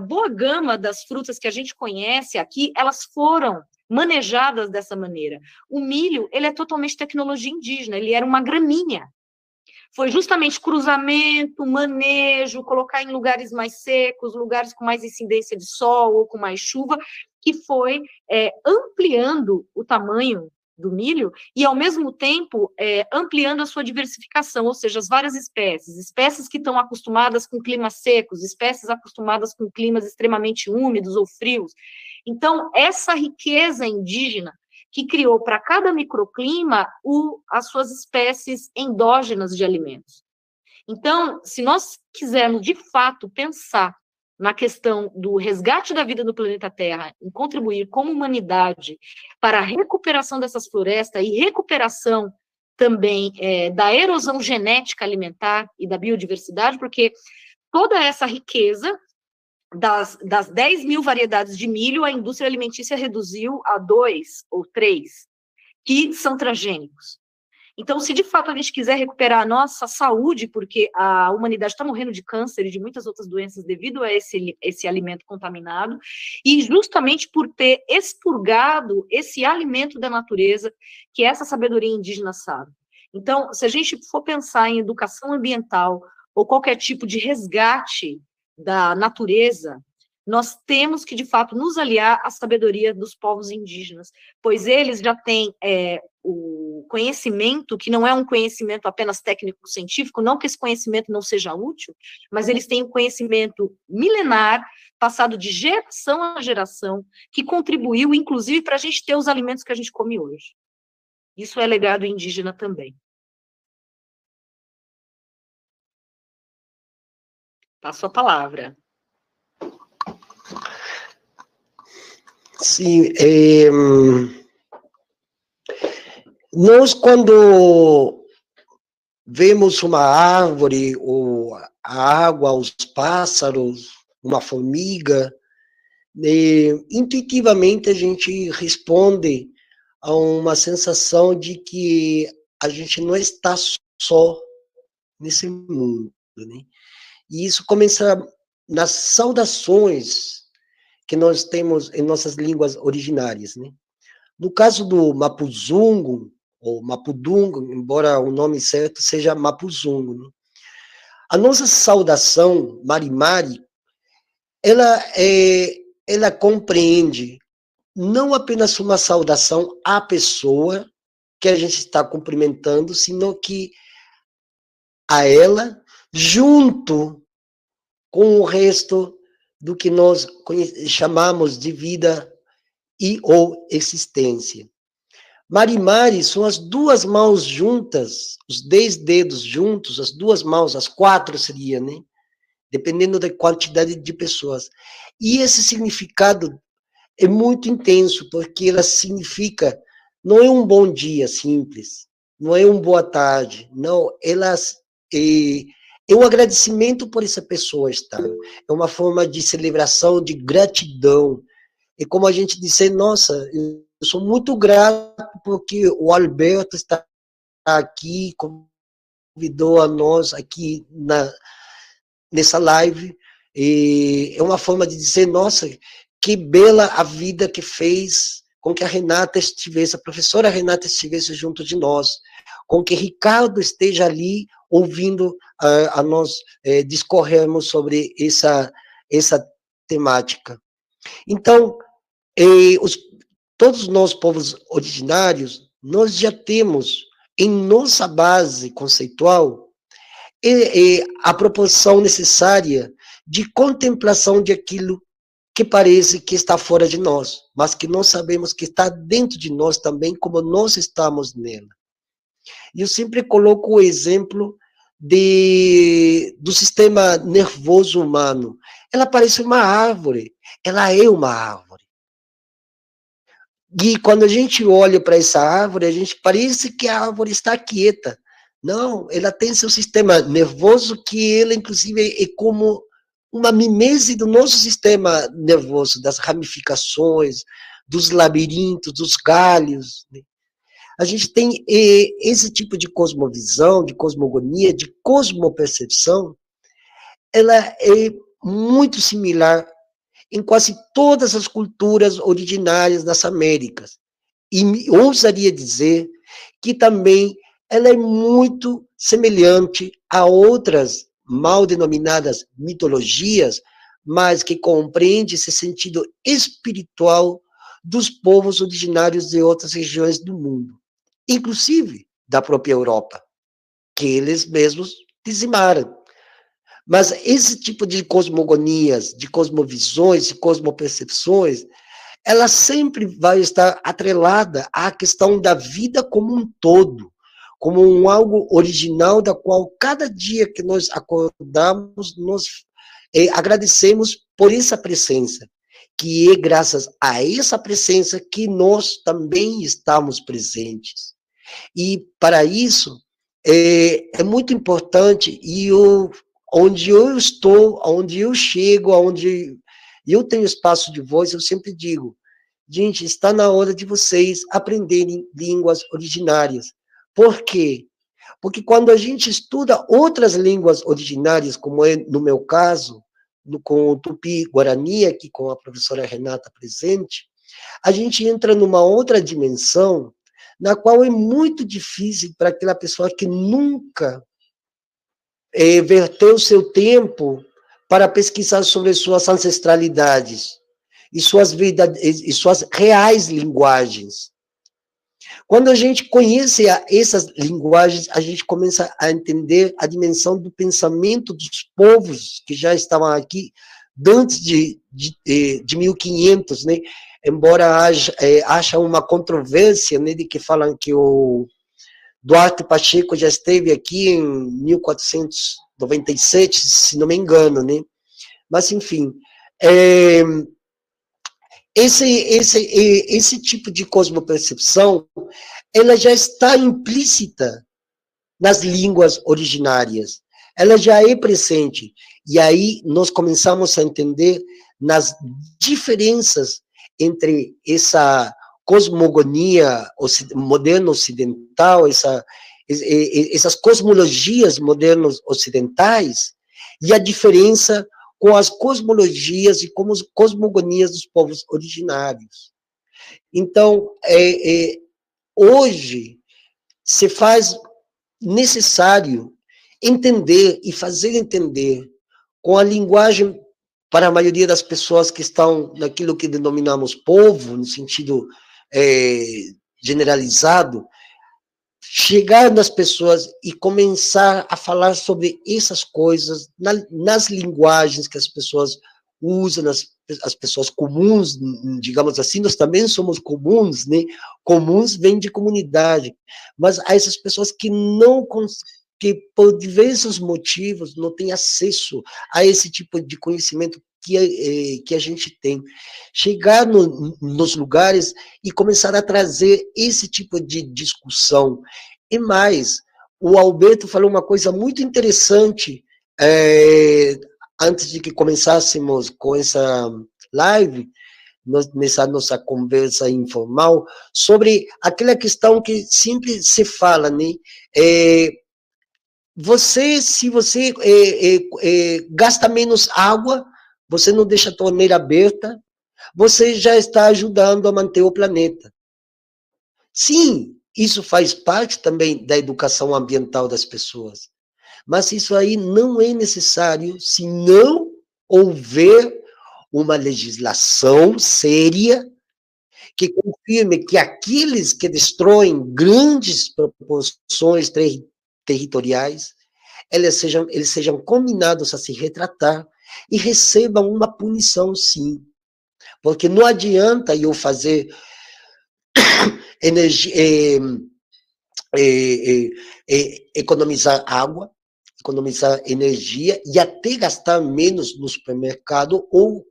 boa gama das frutas que a gente conhece aqui, elas foram manejadas dessa maneira. O milho, ele é totalmente tecnologia indígena, ele era uma graminha. Foi justamente cruzamento, manejo, colocar em lugares mais secos, lugares com mais incidência de sol ou com mais chuva, que foi ampliando o tamanho do milho e, ao mesmo tempo, ampliando a sua diversificação, ou seja, as várias espécies que estão acostumadas com climas secos, espécies acostumadas com climas extremamente úmidos ou frios. Então, essa riqueza indígena que criou para cada microclima as suas espécies endógenas de alimentos. Então, se nós quisermos, de fato, pensar na questão do resgate da vida do planeta Terra, em contribuir como humanidade para a recuperação dessas florestas e recuperação também da erosão genética alimentar e da biodiversidade, porque toda essa riqueza das 10 mil variedades de milho, a indústria alimentícia reduziu a 2 ou 3, que são transgênicos. Então, se de fato a gente quiser recuperar a nossa saúde, porque a humanidade está morrendo de câncer e de muitas outras doenças devido a esse alimento contaminado, e justamente por ter expurgado esse alimento da natureza, que essa sabedoria indígena sabe. Então, se a gente for pensar em educação ambiental ou qualquer tipo de resgate da natureza, nós temos que, de fato, nos aliar à sabedoria dos povos indígenas, pois eles já têm o conhecimento, que não é um conhecimento apenas técnico-científico, não que esse conhecimento não seja útil, mas eles têm um conhecimento milenar, passado de geração a geração, que contribuiu, inclusive, para a gente ter os alimentos que a gente come hoje. Isso é legado indígena também. Passo a palavra. Sim, nós quando vemos uma árvore, ou a água, os pássaros, uma formiga, intuitivamente a gente responde a uma sensação de que a gente não está só nesse mundo, né? E isso começa nas saudações que nós temos em nossas línguas originárias, né? No caso do Mapuzungo, ou Mapudungo, embora o nome certo seja Mapuzungo, né? A nossa saudação Marimari, ela compreende não apenas uma saudação à pessoa que a gente está cumprimentando, senão que a ela, junto com o resto do que nós chamamos de vida e ou existência. Marimari são as duas mãos juntas, os 10 dedos juntos, as duas mãos, as 4 seria, né? Dependendo da quantidade de pessoas. E esse significado é muito intenso, porque ela significa, não é um bom dia simples, não é um boa tarde, não, elas... É um agradecimento por essa pessoa estar, é uma forma de celebração, de gratidão. É como a gente dizer, nossa, eu sou muito grato porque o Alberto está aqui, convidou a nós aqui nessa live. E é uma forma de dizer, nossa, que bela a vida que fez com que a Renata estivesse, a professora Renata estivesse junto de nós, com que Ricardo esteja ali ouvindo a nós discorrermos sobre essa temática. Então, todos nós, povos originários, nós já temos em nossa base conceitual a proporção necessária de contemplação de aquilo que parece que está fora de nós, mas que nós sabemos que está dentro de nós também, como nós estamos nela. Eu sempre coloco o exemplo do sistema nervoso humano. Ela parece uma árvore, ela é uma árvore. E quando a gente olha para essa árvore, a gente parece que a árvore está quieta. Não, ela tem seu sistema nervoso que ela, inclusive, é como uma mimese do nosso sistema nervoso, das ramificações, dos labirintos, dos galhos, né? A gente tem esse tipo de cosmovisão, de cosmogonia, de cosmopercepção, ela é muito similar em quase todas as culturas originárias das Américas. E ousaria dizer que também ela é muito semelhante a outras mal denominadas mitologias, mas que compreende esse sentido espiritual dos povos originários de outras regiões do mundo, inclusive da própria Europa, que eles mesmos dizimaram. Mas esse tipo de cosmogonias, de cosmovisões, de cosmopercepções, ela sempre vai estar atrelada à questão da vida como um todo, como um algo original da qual cada dia que nós acordamos, nós agradecemos por essa presença, que é graças a essa presença que nós também estamos presentes. E, para isso, é muito importante, e onde eu estou, onde eu chego, onde eu tenho espaço de voz, eu sempre digo, gente, está na hora de vocês aprenderem línguas originárias. Por quê? Porque quando a gente estuda outras línguas originárias, como é no meu caso, com o Tupi Guarani, aqui com a professora Renata presente, a gente entra numa outra dimensão, na qual é muito difícil para aquela pessoa que nunca verteu seu tempo para pesquisar sobre suas ancestralidades e suas reais linguagens. Quando a gente conhece essas linguagens, a gente começa a entender a dimensão do pensamento dos povos que já estavam aqui antes de 1500, né? Embora haja uma controvérsia, né, de que falam que o Duarte Pacheco já esteve aqui em 1497, se não me engano, né? Mas, enfim, esse tipo de cosmopercepção, ela já está implícita nas línguas originárias, ela já é presente, e aí nós começamos a entender nas diferenças entre essa cosmogonia moderna ocidental, essas cosmologias modernas ocidentais, e a diferença com as cosmologias e como as cosmogonias dos povos originários. Então, hoje, se faz necessário entender e fazer entender com a linguagem para a maioria das pessoas que estão naquilo que denominamos povo, no sentido generalizado, chegar nas pessoas e começar a falar sobre essas coisas nas linguagens que as pessoas usam, as pessoas comuns, digamos assim, nós também somos comuns, né? Comuns vem de comunidade, mas há essas pessoas que não que por diversos motivos não tem acesso a esse tipo de conhecimento que a gente tem. Chegar nos lugares e começar a trazer esse tipo de discussão. E mais, o Alberto falou uma coisa muito interessante antes de que começássemos com essa live, nessa nossa conversa informal, sobre aquela questão que sempre se fala, né? Se você gasta menos água, você não deixa a torneira aberta, você já está ajudando a manter o planeta. Sim, isso faz parte também da educação ambiental das pessoas, mas isso aí não é necessário se não houver uma legislação séria que confirme que aqueles que destroem grandes proporções territoriais, eles sejam combinados a se retratar e recebam uma punição, sim. Porque não adianta eu fazer economizar água, economizar energia e até gastar menos no supermercado ou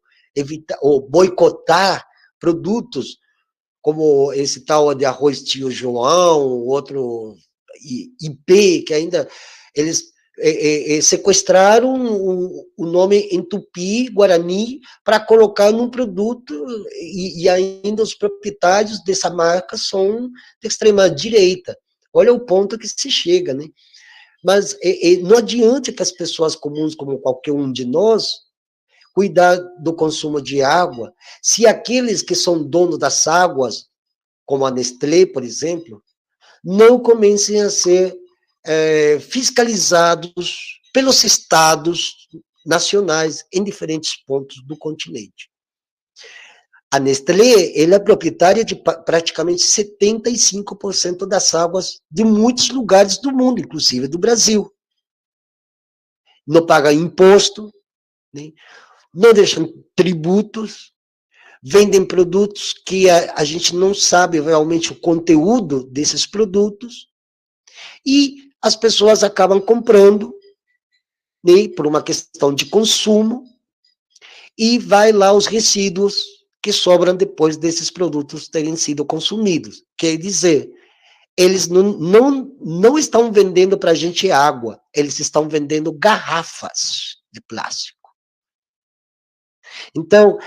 boicotar produtos como esse tal de arroz tio João, outro IP, que ainda eles sequestraram o nome em Tupi Guarani para colocar num produto, e ainda os proprietários dessa marca são de extrema direita. Olha o ponto que se chega, né? Mas não adianta que as pessoas comuns, como qualquer um de nós, cuidar do consumo de água, se aqueles que são donos das águas, como a Nestlé, por exemplo, não comecem a ser fiscalizados pelos estados nacionais em diferentes pontos do continente. A Nestlé, ela é proprietária de praticamente 75% das águas de muitos lugares do mundo, inclusive do Brasil. Não paga imposto, né? Não deixam tributos, vendem produtos que a gente não sabe realmente o conteúdo desses produtos, e as pessoas acabam comprando, né, por uma questão de consumo, e vai lá os resíduos que sobram depois desses produtos terem sido consumidos. Quer dizer, eles não estão vendendo para a gente água, eles estão vendendo garrafas de plástico. Então,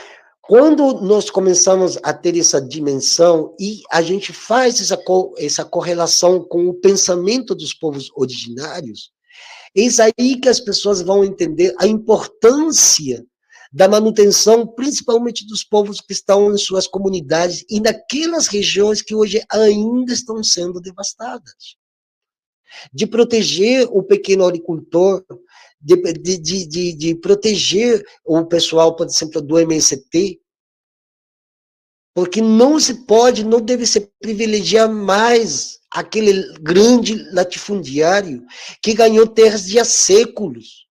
quando nós começamos a ter essa dimensão e a gente faz essa correlação com o pensamento dos povos originários, eis aí que as pessoas vão entender a importância da manutenção, principalmente dos povos que estão em suas comunidades e naquelas regiões que hoje ainda estão sendo devastadas. De proteger o pequeno agricultor, de proteger o pessoal, por exemplo, do MST, porque não se pode, não deve se privilegiar mais aquele grande latifundiário que ganhou terras de há séculos,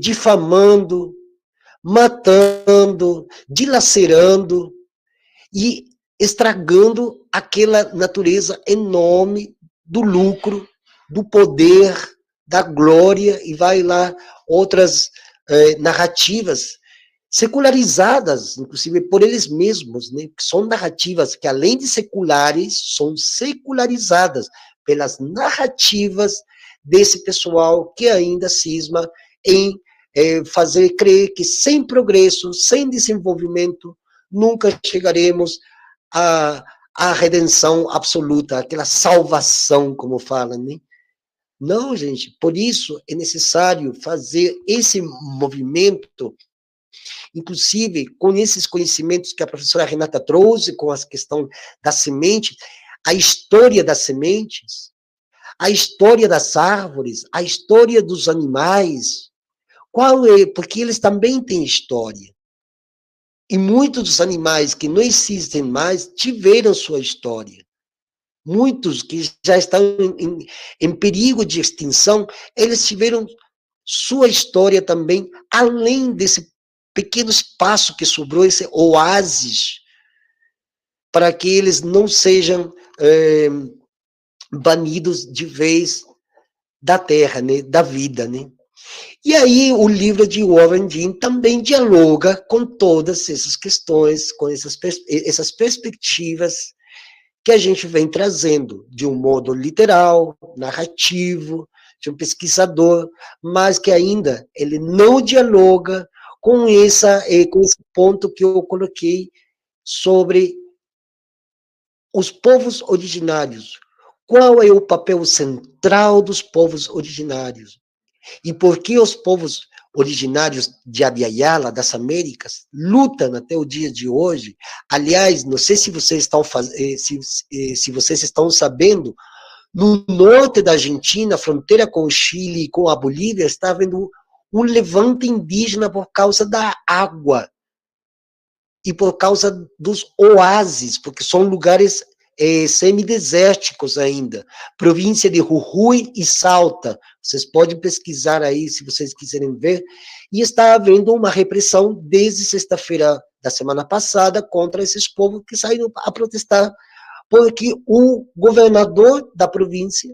difamando, matando, dilacerando e estragando aquela natureza em nome do lucro, do poder, da glória, e vai lá outras narrativas secularizadas, inclusive por eles mesmos, né? Que são narrativas que, além de seculares, são secularizadas pelas narrativas desse pessoal que ainda cisma em fazer crer que sem progresso, sem desenvolvimento, nunca chegaremos à redenção absoluta, aquela salvação, como falam, né? Não, gente, por isso é necessário fazer esse movimento, inclusive com esses conhecimentos que a professora Renata trouxe, com a questão da semente, a história das sementes, a história das árvores, a história dos animais, qual é? Porque eles também têm história. E muitos dos animais que não existem mais tiveram sua história. Muitos que já estão em perigo de extinção, eles tiveram sua história também, além desse pequeno espaço que sobrou, esse oásis, para que eles não sejam banidos de vez da terra, né, da vida, né? E aí o livro de Warren Dean também dialoga com todas essas questões, com essas perspectivas que a gente vem trazendo de um modo literal, narrativo, de um pesquisador, mas que ainda ele não dialoga com esse ponto que eu coloquei sobre os povos originários. Qual é o papel central dos povos originários? E por que os povos originários de Abya Yala, das Américas, lutam até o dia de hoje? Aliás, não sei se vocês estão se vocês estão sabendo, no norte da Argentina, fronteira com o Chile e com a Bolívia, está havendo um levante indígena por causa da água e por causa dos oásis, porque são lugares semidesérticos ainda. Província de Jujuy e Salta. Vocês podem pesquisar aí, se vocês quiserem ver. E está havendo uma repressão desde sexta-feira da semana passada contra esses povos que saíram a protestar, porque o governador da província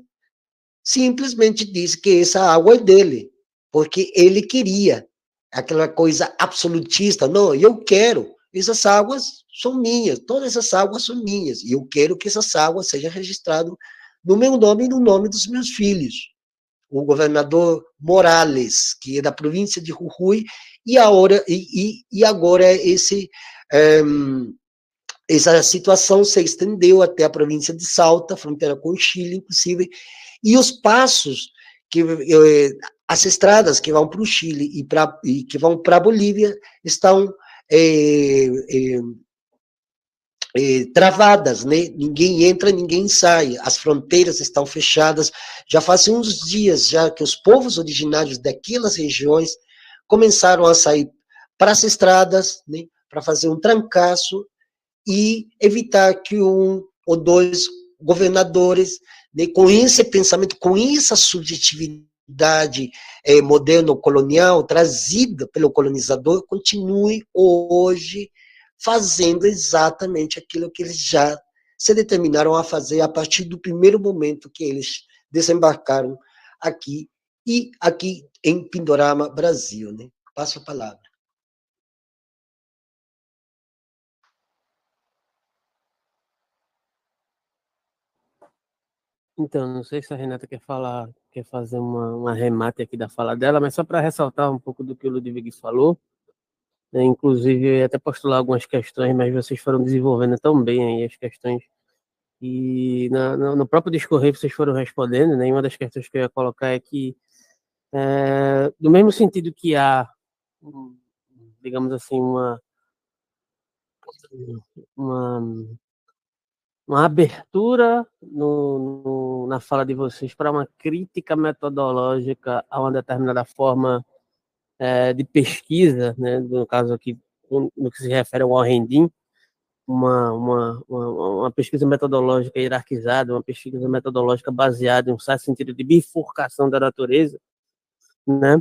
simplesmente disse que essa água é dele, porque ele queria aquela coisa absolutista. Não, eu quero. Essas águas são minhas, todas essas águas são minhas, e eu quero que essas águas sejam registradas no meu nome e no nome dos meus filhos. O governador Morales, que é da província de Jujuy, e agora essa situação se estendeu até a província de Salta, fronteira com o Chile, inclusive, e os passos, as estradas que vão para o Chile e que vão para a Bolívia estão travadas, né? Ninguém entra, ninguém sai, as fronteiras estão fechadas, já faz uns dias já que os povos originários daquelas regiões começaram a sair para as estradas, né? Para fazer um trancaço e evitar que um ou dois governadores, né? Com esse pensamento, com essa subjetividade, moderno-colonial, trazida pelo colonizador, continue hoje fazendo exatamente aquilo que eles já se determinaram a fazer a partir do primeiro momento que eles desembarcaram aqui, e aqui em Pindorama, Brasil, né? Passo a palavra. Então, não sei se a Renata quer fazer uma remate aqui da fala dela, mas só para ressaltar um pouco do que o Ludwig falou, né? Inclusive, eu ia até postular algumas questões, mas vocês foram desenvolvendo tão bem aí as questões, e no próprio discorrer vocês foram respondendo, né? E uma das questões que eu ia colocar é que, do mesmo sentido que há, digamos assim, uma abertura na fala de vocês para uma crítica metodológica a uma determinada forma de pesquisa, né? No caso aqui, no que se refere ao Warren Dean, uma pesquisa metodológica hierarquizada, uma pesquisa metodológica baseada em um certo sentido de bifurcação da natureza, né?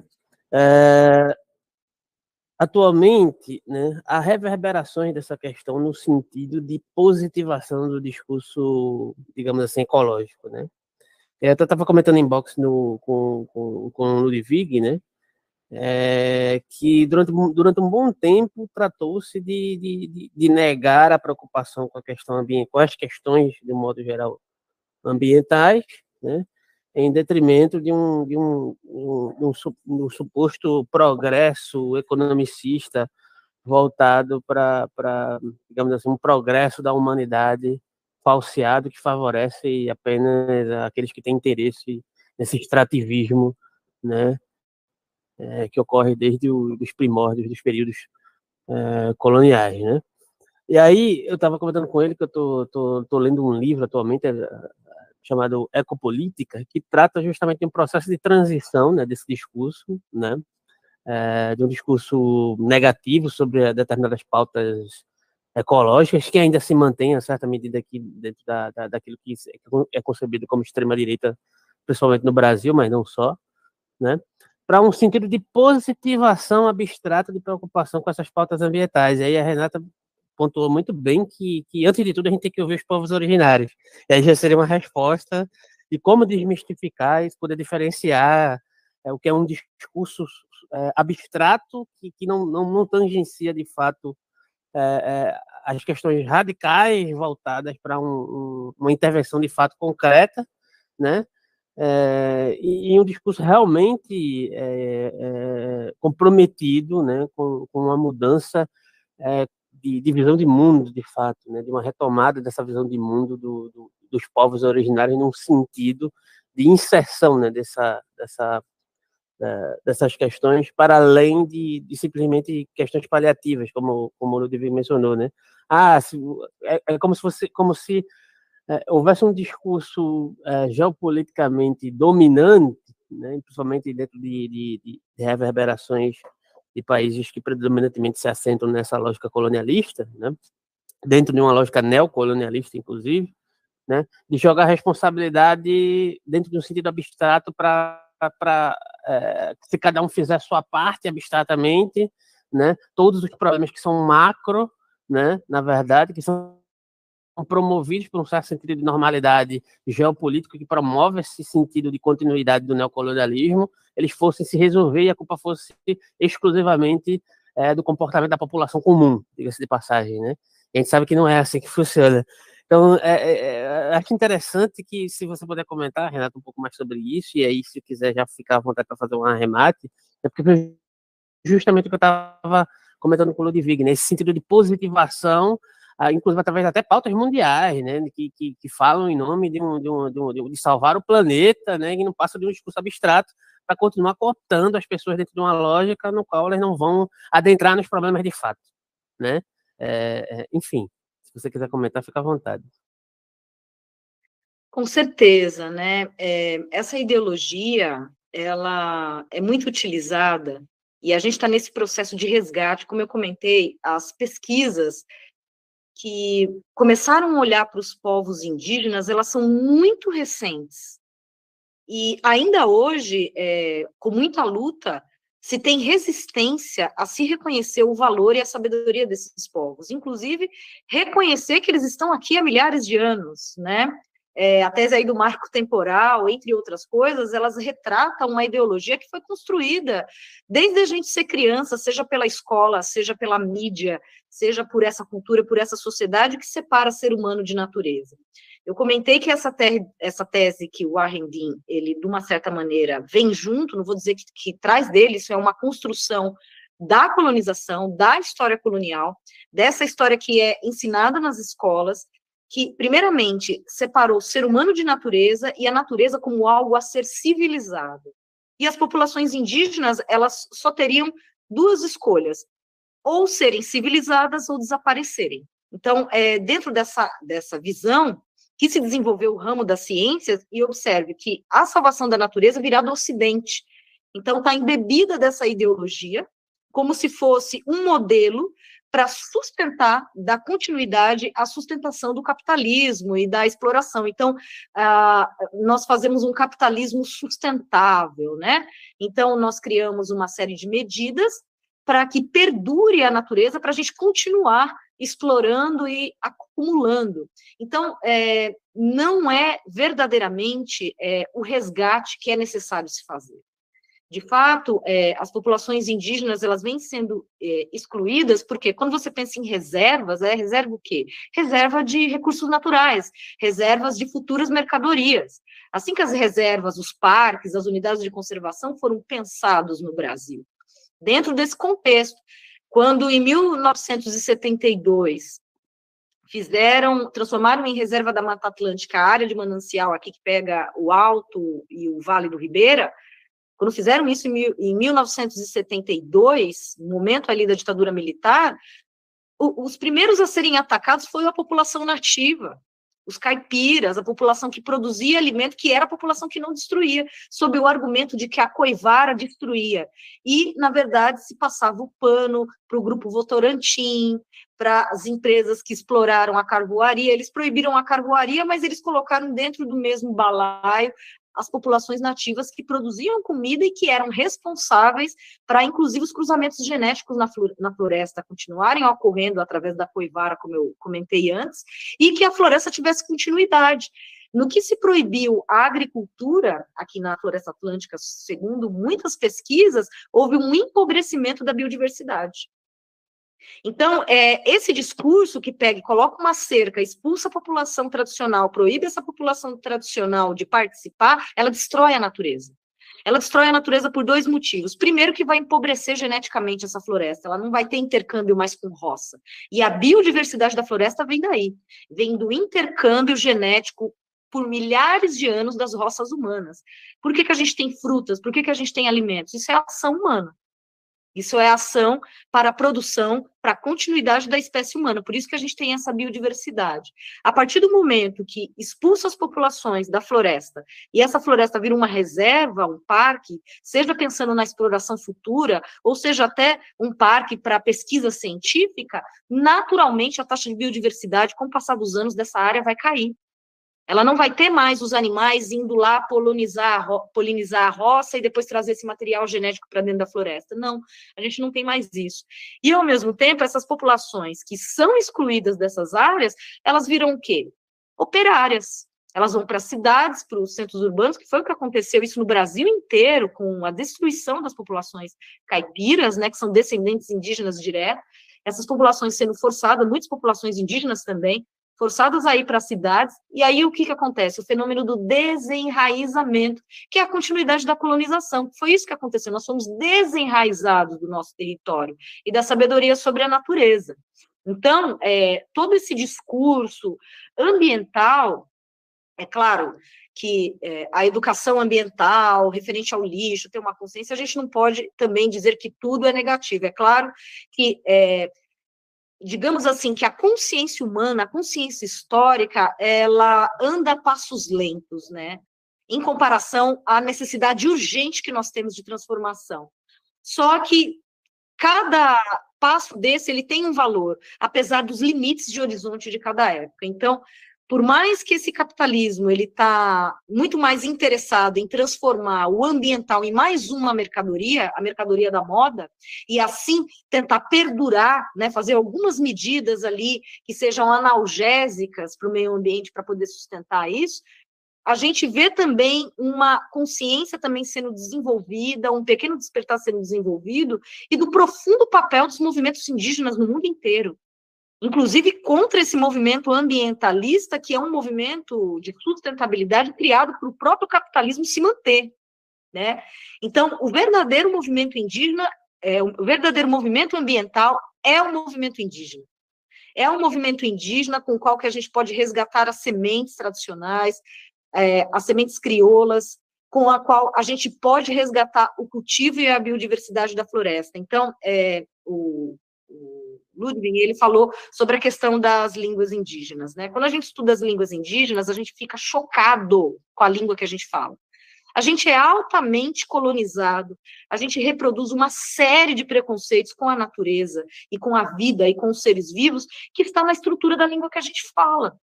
Atualmente, né, há reverberações dessa questão no sentido de positivação do discurso, digamos assim, ecológico, né? Eu até estava comentando em box com o Ludwig, né, que durante um bom tempo tratou-se de negar a preocupação com a questão ambiental, com as questões, de um modo geral, ambientais, né, em detrimento de um suposto progresso economicista voltado para, digamos assim, um progresso da humanidade falseado que favorece apenas aqueles que têm interesse nesse extrativismo, né, que ocorre desde os primórdios dos períodos coloniais, né? E aí eu estava comentando com ele que eu tô lendo um livro atualmente chamado Ecopolítica, que trata justamente de um processo de transição, né, desse discurso, né, de um discurso negativo sobre determinadas pautas ecológicas, que ainda se mantém, a certa medida, aqui dentro daquilo que é concebido como extrema-direita, principalmente no Brasil, mas não só, né, para um sentido de positivação abstrata de preocupação com essas pautas ambientais. E aí a Renata pontuou muito bem que, antes de tudo, a gente tem que ouvir os povos originários. E aí já seria uma resposta de como desmistificar e poder diferenciar o que é um discurso abstrato que não tangencia, de fato, as questões radicais voltadas para uma intervenção, de fato, concreta, né? E um discurso realmente comprometido, né, com uma mudança de visão de mundo, de fato, né, de uma retomada dessa visão de mundo dos povos originários num sentido de inserção, né, dessas questões para além de simplesmente questões paliativas, como o Ludwig mencionou, né? Como se houvesse um discurso geopoliticamente dominante, né, principalmente dentro de reverberações de países que predominantemente se assentam nessa lógica colonialista, né, dentro de uma lógica neocolonialista, inclusive, né, de jogar a responsabilidade dentro de um sentido abstrato para se cada um fizer a sua parte abstratamente, né, todos os problemas que são macro, né, na verdade, que são promovidos por um certo sentido de normalidade geopolítica que promove esse sentido de continuidade do neocolonialismo, eles fossem se resolver e a culpa fosse exclusivamente do comportamento da população comum, diga-se de passagem, né? E a gente sabe que não é assim que funciona. Então, acho interessante que, se você puder comentar, Renato, um pouco mais sobre isso, e aí, se quiser, já ficar à vontade para fazer um arremate, é porque foi justamente o que eu estava comentando com o Ludwig, né? Esse sentido de positivação, inclusive através até pautas mundiais, né, que falam em nome de salvar o planeta, né, que não passa de um discurso abstrato para continuar cooptando as pessoas dentro de uma lógica no qual elas não vão adentrar nos problemas de fato, né? Enfim, se você quiser comentar, fica à vontade. Com certeza, né? Essa ideologia, ela é muito utilizada e a gente está nesse processo de resgate, como eu comentei, as pesquisas que começaram a olhar para os povos indígenas, elas são muito recentes. E ainda hoje, com muita luta, se tem resistência a se reconhecer o valor e a sabedoria desses povos. Inclusive, reconhecer que eles estão aqui há milhares de anos, né? A tese aí do marco temporal, entre outras coisas, elas retratam uma ideologia que foi construída desde a gente ser criança, seja pela escola, seja pela mídia, seja por essa cultura, por essa sociedade que separa ser humano de natureza. Eu comentei que essa tese que o Warren Dean, ele, de uma certa maneira, vem junto, não vou dizer que traz dele, isso é uma construção da colonização, da história colonial, dessa história que é ensinada nas escolas, que, primeiramente, separou o ser humano de natureza e a natureza como algo a ser civilizado. E as populações indígenas, elas só teriam duas escolhas, ou serem civilizadas ou desaparecerem. Então, dentro dessa visão, que se desenvolveu o ramo das ciências, e observe que a salvação da natureza virá do Ocidente. Então, está embebida dessa ideologia, como se fosse um modelo para sustentar, dar continuidade à sustentação do capitalismo e da exploração. Então, nós fazemos um capitalismo sustentável, né? Então, nós criamos uma série de medidas para que perdure a natureza, para a gente continuar explorando e acumulando. Então, não é verdadeiramente o resgate que é necessário se fazer. De fato, as populações indígenas, elas vêm sendo excluídas, porque quando você pensa em reservas, reserva o quê? Reserva de recursos naturais, reservas de futuras mercadorias. Assim que as reservas, os parques, as unidades de conservação foram pensados no Brasil. Dentro desse contexto, quando em 1972 transformaram em reserva da Mata Atlântica a área de manancial aqui que pega o Alto e o Vale do Ribeira, quando fizeram isso em 1972, no momento ali da ditadura militar, os primeiros a serem atacados foi a população nativa, os caipiras, a população que produzia alimento, que era a população que não destruía, sob o argumento de que a coivara destruía. E, na verdade, se passava o pano para o grupo Votorantim, para as empresas que exploraram a carvoaria. Eles proibiram a carvoaria, mas eles colocaram dentro do mesmo balaio as populações nativas que produziam comida e que eram responsáveis para, inclusive, os cruzamentos genéticos na floresta continuarem ocorrendo através da coivara, como eu comentei antes, e que a floresta tivesse continuidade. No que se proibiu a agricultura, aqui na Floresta Atlântica, segundo muitas pesquisas, houve um empobrecimento da biodiversidade. Então, esse discurso que pega e coloca uma cerca, expulsa a população tradicional, proíbe essa população tradicional de participar, ela destrói a natureza. Ela destrói a natureza por dois motivos. Primeiro, que vai empobrecer geneticamente essa floresta, ela não vai ter intercâmbio mais com roça. E a biodiversidade da floresta vem daí, vem do intercâmbio genético por milhares de anos das roças humanas. Por que que a gente tem frutas? Por que que a gente tem alimentos? Isso é ação humana. Isso é ação para a produção, para a continuidade da espécie humana, por isso que a gente tem essa biodiversidade. A partir do momento que expulsa as populações da floresta, e essa floresta vira uma reserva, um parque, seja pensando na exploração futura, ou seja até um parque para pesquisa científica, naturalmente a taxa de biodiversidade, com o passar dos anos, dessa área vai cair. Ela não vai ter mais os animais indo lá polinizar a roça e depois trazer esse material genético para dentro da floresta. Não, a gente não tem mais isso. E, ao mesmo tempo, essas populações que são excluídas dessas áreas, elas viram o quê? Operárias. Elas vão para as cidades, para os centros urbanos, que foi o que aconteceu isso no Brasil inteiro, com a destruição das populações caipiras, né, que são descendentes indígenas direto. Essas populações sendo forçadas, muitas populações indígenas também, forçadas a ir para as cidades, e aí o que que acontece? O fenômeno do desenraizamento, que é a continuidade da colonização. Foi isso que aconteceu, nós fomos desenraizados do nosso território e da sabedoria sobre a natureza. Então, todo esse discurso ambiental, é claro que a educação ambiental, referente ao lixo, ter uma consciência, a gente não pode também dizer que tudo é negativo. É claro que... digamos assim, que a consciência humana, a consciência histórica, ela anda a passos lentos, né? Em comparação à necessidade urgente que nós temos de transformação. Só que cada passo desse, ele tem um valor, apesar dos limites de horizonte de cada época. Então, por mais que esse capitalismo, ele está muito mais interessado em transformar o ambiental em mais uma mercadoria, a mercadoria da moda, e assim tentar perdurar, né, fazer algumas medidas ali que sejam analgésicas para o meio ambiente para poder sustentar isso, a gente vê também uma consciência também sendo desenvolvida, um pequeno despertar sendo desenvolvido, e do profundo papel dos movimentos indígenas no mundo inteiro. inclusive contra esse movimento ambientalista, que é um movimento de sustentabilidade criado para o próprio capitalismo se manter, né? Então, o verdadeiro movimento indígena, o verdadeiro movimento ambiental é um movimento indígena. É um movimento indígena com o qual que a gente pode resgatar as sementes tradicionais, as sementes crioulas, com a qual a gente pode resgatar o cultivo e a biodiversidade da floresta. Então, o Ludwig, ele falou sobre a questão das línguas indígenas, né? Quando a gente estuda as línguas indígenas, a gente fica chocado com a língua que a gente fala. A gente é altamente colonizado, a gente reproduz uma série de preconceitos com a natureza e com a vida e com os seres vivos que está na estrutura da língua que a gente fala.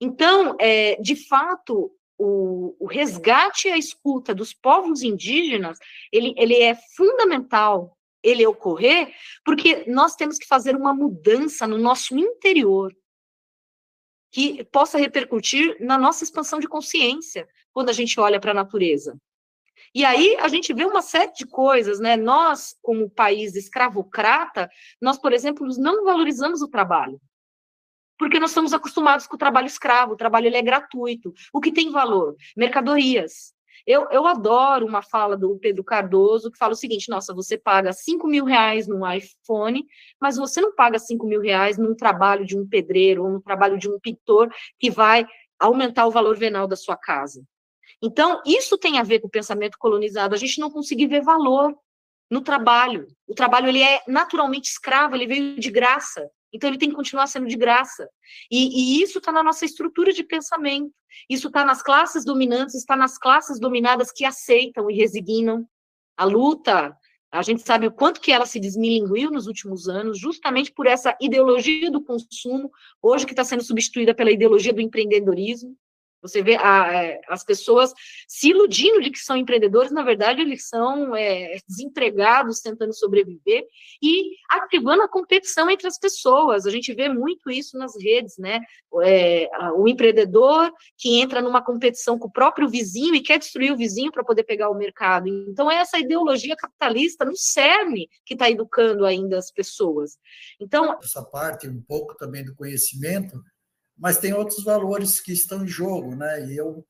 Então, de fato, o resgate e a escuta dos povos indígenas, ele é fundamental, ele ocorrer, porque nós temos que fazer uma mudança no nosso interior, que possa repercutir na nossa expansão de consciência, quando a gente olha para a natureza. E aí a gente vê uma série de coisas, né? Nós, como país escravocrata, nós, por exemplo, não valorizamos o trabalho, porque nós estamos acostumados com o trabalho escravo, o trabalho ele é gratuito. O que tem valor? Mercadorias. Eu adoro uma fala do Pedro Cardoso, que fala o seguinte: nossa, você paga 5 mil reais num iPhone, mas você não paga 5 mil reais num trabalho de um pedreiro ou num trabalho de um pintor que vai aumentar o valor venal da sua casa. Então, isso tem a ver com o pensamento colonizado, a gente não conseguir ver valor no trabalho. O trabalho ele é naturalmente escravo, ele veio de graça. Então, ele tem que continuar sendo de graça. E isso está na nossa estrutura de pensamento. Isso está nas classes dominantes, está nas classes dominadas que aceitam e resignam a luta. A gente sabe o quanto que ela se desmilinguiu nos últimos anos, justamente por essa ideologia do consumo, hoje que está sendo substituída pela ideologia do empreendedorismo. Você vê as pessoas se iludindo de que são empreendedores, na verdade, eles são desempregados, tentando sobreviver, e ativando a competição entre as pessoas. A gente vê muito isso nas redes, né? O empreendedor que entra numa competição com o próprio vizinho e quer destruir o vizinho para poder pegar o mercado. Então, é essa ideologia capitalista no cerne que está educando ainda as pessoas. Então, essa parte, um pouco também do conhecimento, mas tem outros valores que estão em jogo, né? E eu,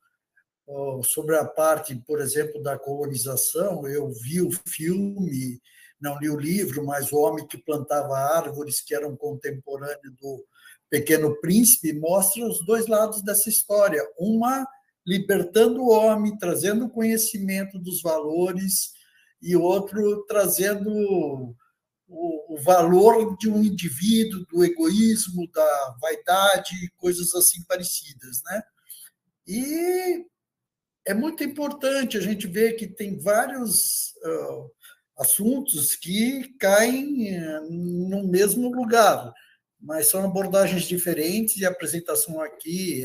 sobre a parte, por exemplo, da colonização, eu vi o filme, não li o livro, mas O Homem que Plantava Árvores, que era um contemporâneo do Pequeno Príncipe, mostra os dois lados dessa história. Uma libertando o homem, trazendo conhecimento dos valores, e outro trazendo o valor de um indivíduo, do egoísmo, da vaidade, coisas assim parecidas, né? E é muito importante a gente ver que tem vários assuntos que caem no mesmo lugar, mas são abordagens diferentes, e a apresentação aqui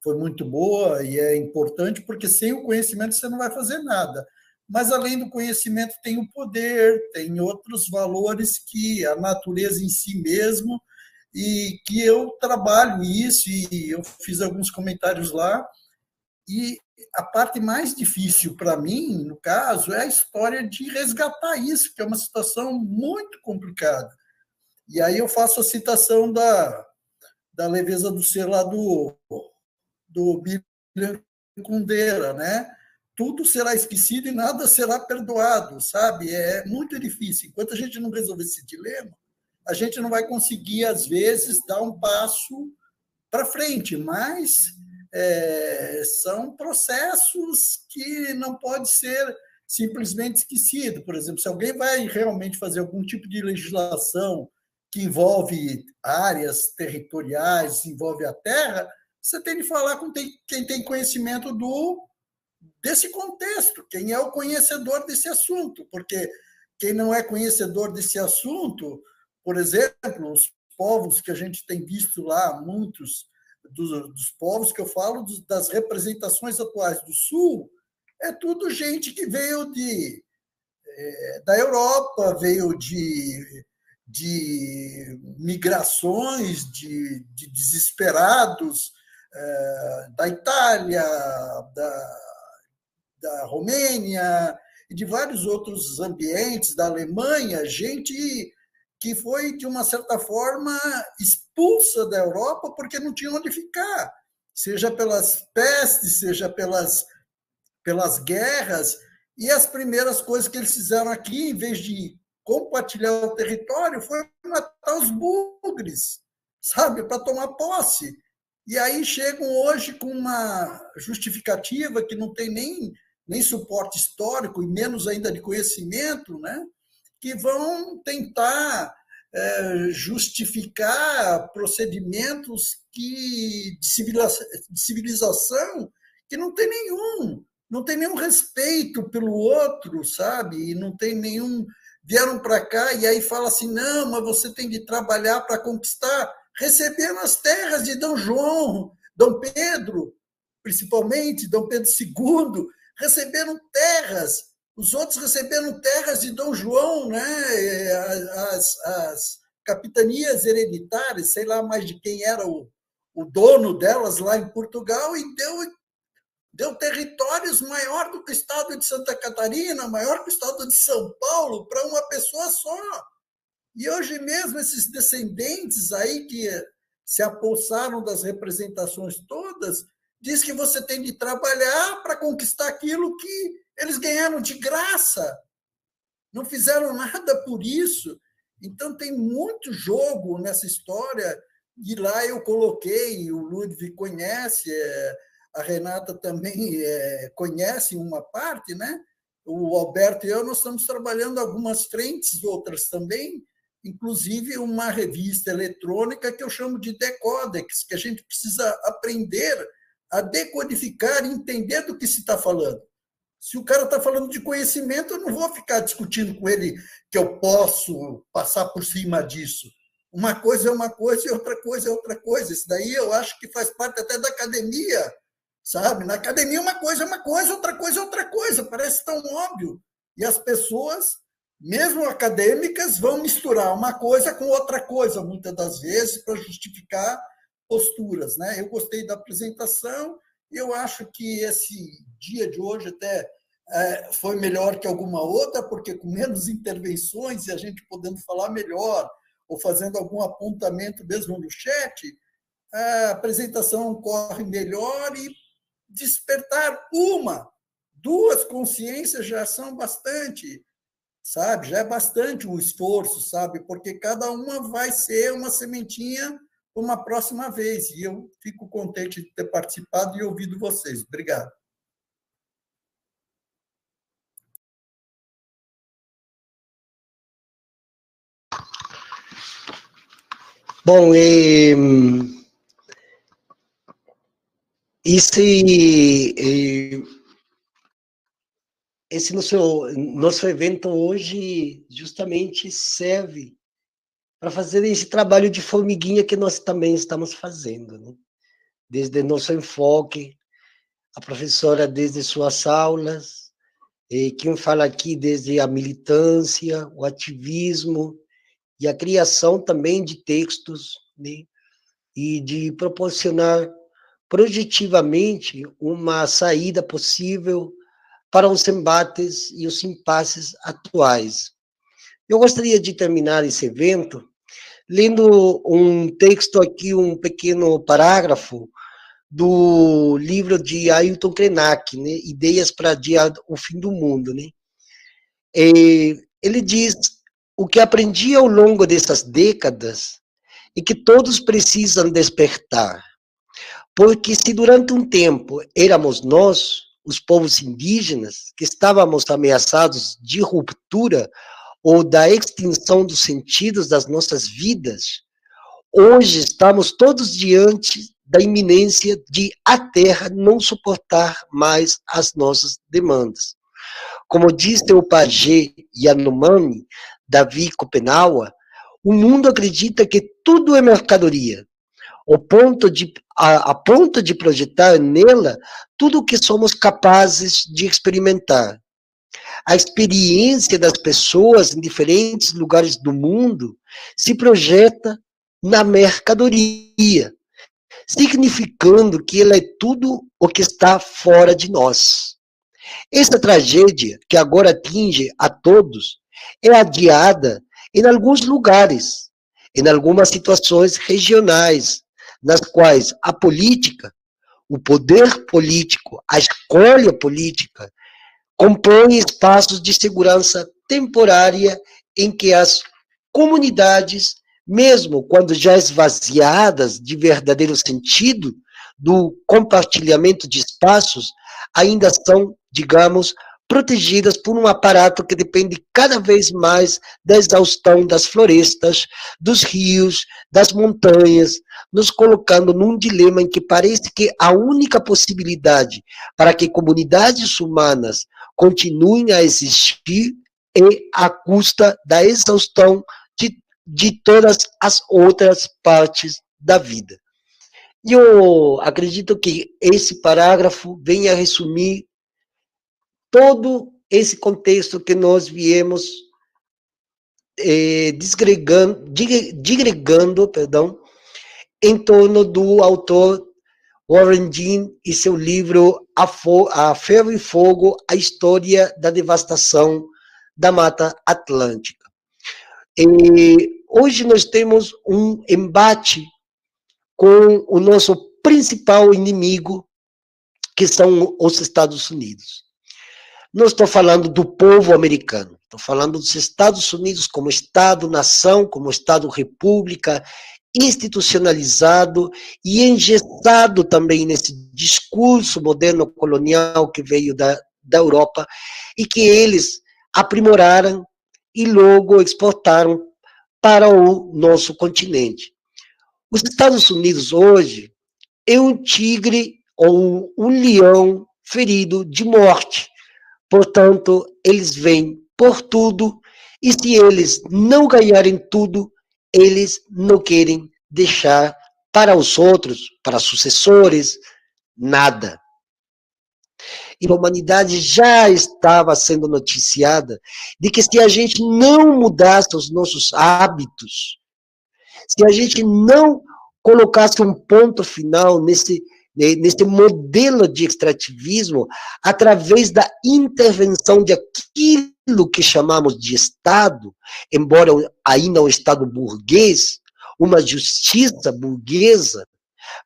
foi muito boa e é importante, porque sem o conhecimento você não vai fazer nada. Mas, além do conhecimento, tem o poder, tem outros valores que a natureza em si mesmo, e que eu trabalho isso, e eu fiz alguns comentários lá. E a parte mais difícil para mim, no caso, é a história de resgatar isso, que é uma situação muito complicada. E aí eu faço a citação da leveza do ser lá do Bíblia Kundera, né? Tudo será esquecido e nada será perdoado, sabe? É muito difícil. Enquanto a gente não resolver esse dilema, a gente não vai conseguir, às vezes, dar um passo para frente, mas são processos que não pode ser simplesmente esquecido. Por exemplo, se alguém vai realmente fazer algum tipo de legislação que envolve áreas territoriais, envolve a terra, você tem de falar com quem tem conhecimento desse contexto, quem é o conhecedor desse assunto, porque quem não é conhecedor desse assunto, por exemplo, os povos que a gente tem visto lá, muitos dos povos que eu falo, das representações atuais do Sul, é tudo gente que veio da Europa, veio de migrações, de desesperados, da Itália, da Romênia e de vários outros ambientes, da Alemanha, gente que foi, de uma certa forma, expulsa da Europa porque não tinha onde ficar, seja pelas pestes, seja pelas guerras. E as primeiras coisas que eles fizeram aqui, em vez de compartilhar o território, foi matar os búlgares, sabe, para tomar posse. E aí chegam hoje com uma justificativa que não tem nem suporte histórico e menos ainda de conhecimento, né? Que vão tentar justificar procedimentos de civilização que não tem nenhum respeito pelo outro, sabe? E não tem nenhum... Vieram para cá e aí fala assim, não, mas você tem de trabalhar para conquistar. Receberam as terras de Dom João, Dom Pedro, principalmente, Dom Pedro II, receberam terras. Os outros receberam terras de Dom João, né? As capitanias hereditárias, sei lá mais de quem era o dono delas lá em Portugal, e deu territórios maior do que o estado de Santa Catarina, maior que o estado de São Paulo, para uma pessoa só. E hoje mesmo esses descendentes aí que se apossaram das representações todas, diz que você tem de trabalhar para conquistar aquilo que eles ganharam de graça, não fizeram nada por isso. Então, tem muito jogo nessa história, e lá eu coloquei, o Ludwig conhece, a Renata também conhece uma parte, né? O Alberto e eu, nós estamos trabalhando algumas frentes, outras também, inclusive uma revista eletrônica que eu chamo de Decódex, que a gente precisa aprender a decodificar e entender do que se está falando. Se o cara está falando de conhecimento, eu não vou ficar discutindo com ele que eu posso passar por cima disso. Uma coisa é uma coisa e outra coisa é outra coisa. Isso daí eu acho que faz parte até da academia, sabe? Na academia uma coisa, outra coisa é outra coisa. Parece tão óbvio. E as pessoas, mesmo acadêmicas, vão misturar uma coisa com outra coisa, muitas das vezes, para justificar posturas, né? Eu gostei da apresentação. Eu acho que esse dia de hoje até foi melhor que alguma outra, porque com menos intervenções e a gente podendo falar melhor, ou fazendo algum apontamento mesmo no chat, a apresentação corre melhor e despertar duas consciências já são bastante, sabe? Já é bastante o esforço, sabe? Porque cada uma vai ser uma sementinha uma próxima vez, e eu fico contente de ter participado e ouvido vocês. Obrigado. Bom, esse nosso evento hoje justamente serve para fazer esse trabalho de formiguinha que nós também estamos fazendo, né? Desde nosso enfoque, a professora desde suas aulas, e quem fala aqui desde a militância, o ativismo, e a criação também de textos, né? E de proporcionar projetivamente uma saída possível para os embates e os impasses atuais. Eu gostaria de terminar esse evento lendo um texto aqui, um pequeno parágrafo do livro de Ailton Krenak, né? Ideias para Adiar o Fim do Mundo, né? Ele diz, o que aprendi ao longo dessas décadas é que todos precisam despertar, porque se durante um tempo éramos nós, os povos indígenas, que estávamos ameaçados de ruptura ou da extinção dos sentidos das nossas vidas, hoje estamos todos diante da iminência de a Terra não suportar mais as nossas demandas. Como diz o pajé Yanomami, Davi Kopenawa, o mundo acredita que tudo é mercadoria, a ponto de projetar nela tudo o que somos capazes de experimentar. A experiência das pessoas em diferentes lugares do mundo se projeta na mercadoria, significando que ela é tudo o que está fora de nós. Essa tragédia, que agora atinge a todos, é adiada em alguns lugares, em algumas situações regionais, nas quais a política, o poder político, a escolha política, compõe espaços de segurança temporária em que as comunidades, mesmo quando já esvaziadas de verdadeiro sentido do compartilhamento de espaços, ainda são, digamos, protegidas por um aparato que depende cada vez mais da exaustão das florestas, dos rios, das montanhas, nos colocando num dilema em que parece que a única possibilidade para que comunidades humanas continuem a existir é à custa da exaustão de todas as outras partes da vida. E eu acredito que esse parágrafo venha a resumir todo esse contexto que nós viemos digregando em torno do autor Warren Dean e seu livro A Ferro e Fogo, a História da Devastação da Mata Atlântica. E hoje nós temos um embate com o nosso principal inimigo, que são os Estados Unidos. Não estou falando do povo americano, estou falando dos Estados Unidos como Estado-nação, como Estado-república, institucionalizado e engessado também nesse discurso moderno colonial que veio da Europa e que eles aprimoraram e logo exportaram para o nosso continente. Os Estados Unidos hoje é um tigre ou um leão ferido de morte. Portanto, eles vêm por tudo, e se eles não ganharem tudo, eles não querem deixar para os outros, para sucessores, nada. E a humanidade já estava sendo noticiada de que se a gente não mudasse os nossos hábitos, se a gente não colocasse um ponto final nesse modelo de extrativismo, através da intervenção de aquilo que chamamos de Estado, embora ainda um Estado burguês, uma justiça burguesa,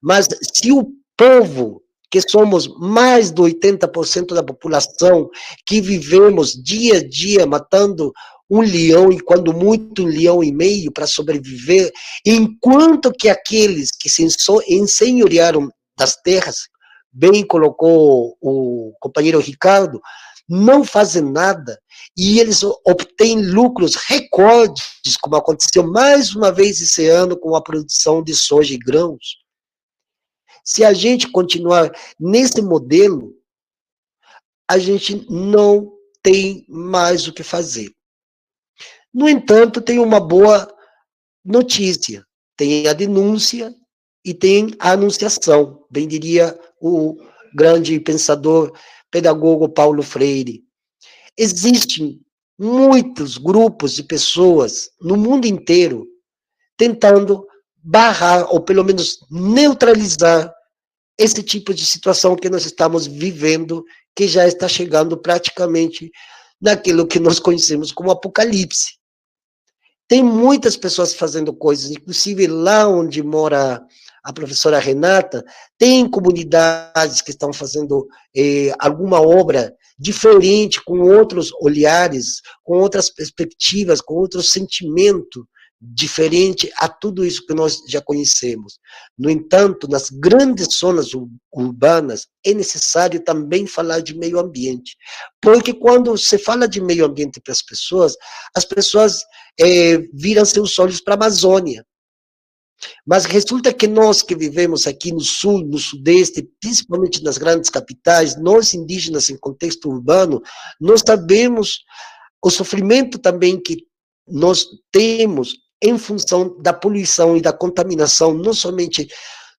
mas se o povo, que somos mais de 80% da população, que vivemos dia a dia matando um leão, e quando muito um leão e meio para sobreviver, enquanto que aqueles que se ensenhorearam das terras, bem colocou o companheiro Ricardo, não fazem nada, e eles obtêm lucros recordes, como aconteceu mais uma vez esse ano com a produção de soja e grãos. Se a gente continuar nesse modelo, a gente não tem mais o que fazer. No entanto, tem uma boa notícia, tem a denúncia, e tem a anunciação, bem diria o grande pensador, pedagogo Paulo Freire. Existem muitos grupos de pessoas no mundo inteiro tentando barrar, ou pelo menos neutralizar, esse tipo de situação que nós estamos vivendo, que já está chegando praticamente naquilo que nós conhecemos como apocalipse. Tem muitas pessoas fazendo coisas, inclusive lá onde mora a professora Renata, tem comunidades que estão fazendo alguma obra diferente, com outros olhares, com outras perspectivas, com outro sentimento diferente a tudo isso que nós já conhecemos. No entanto, nas grandes zonas urbanas, é necessário também falar de meio ambiente, porque quando se fala de meio ambiente para as pessoas viram seus olhos para a Amazônia. Mas resulta que nós que vivemos aqui no sul, no sudeste, principalmente nas grandes capitais, nós indígenas em contexto urbano, nós sabemos o sofrimento também que nós temos em função da poluição e da contaminação, não somente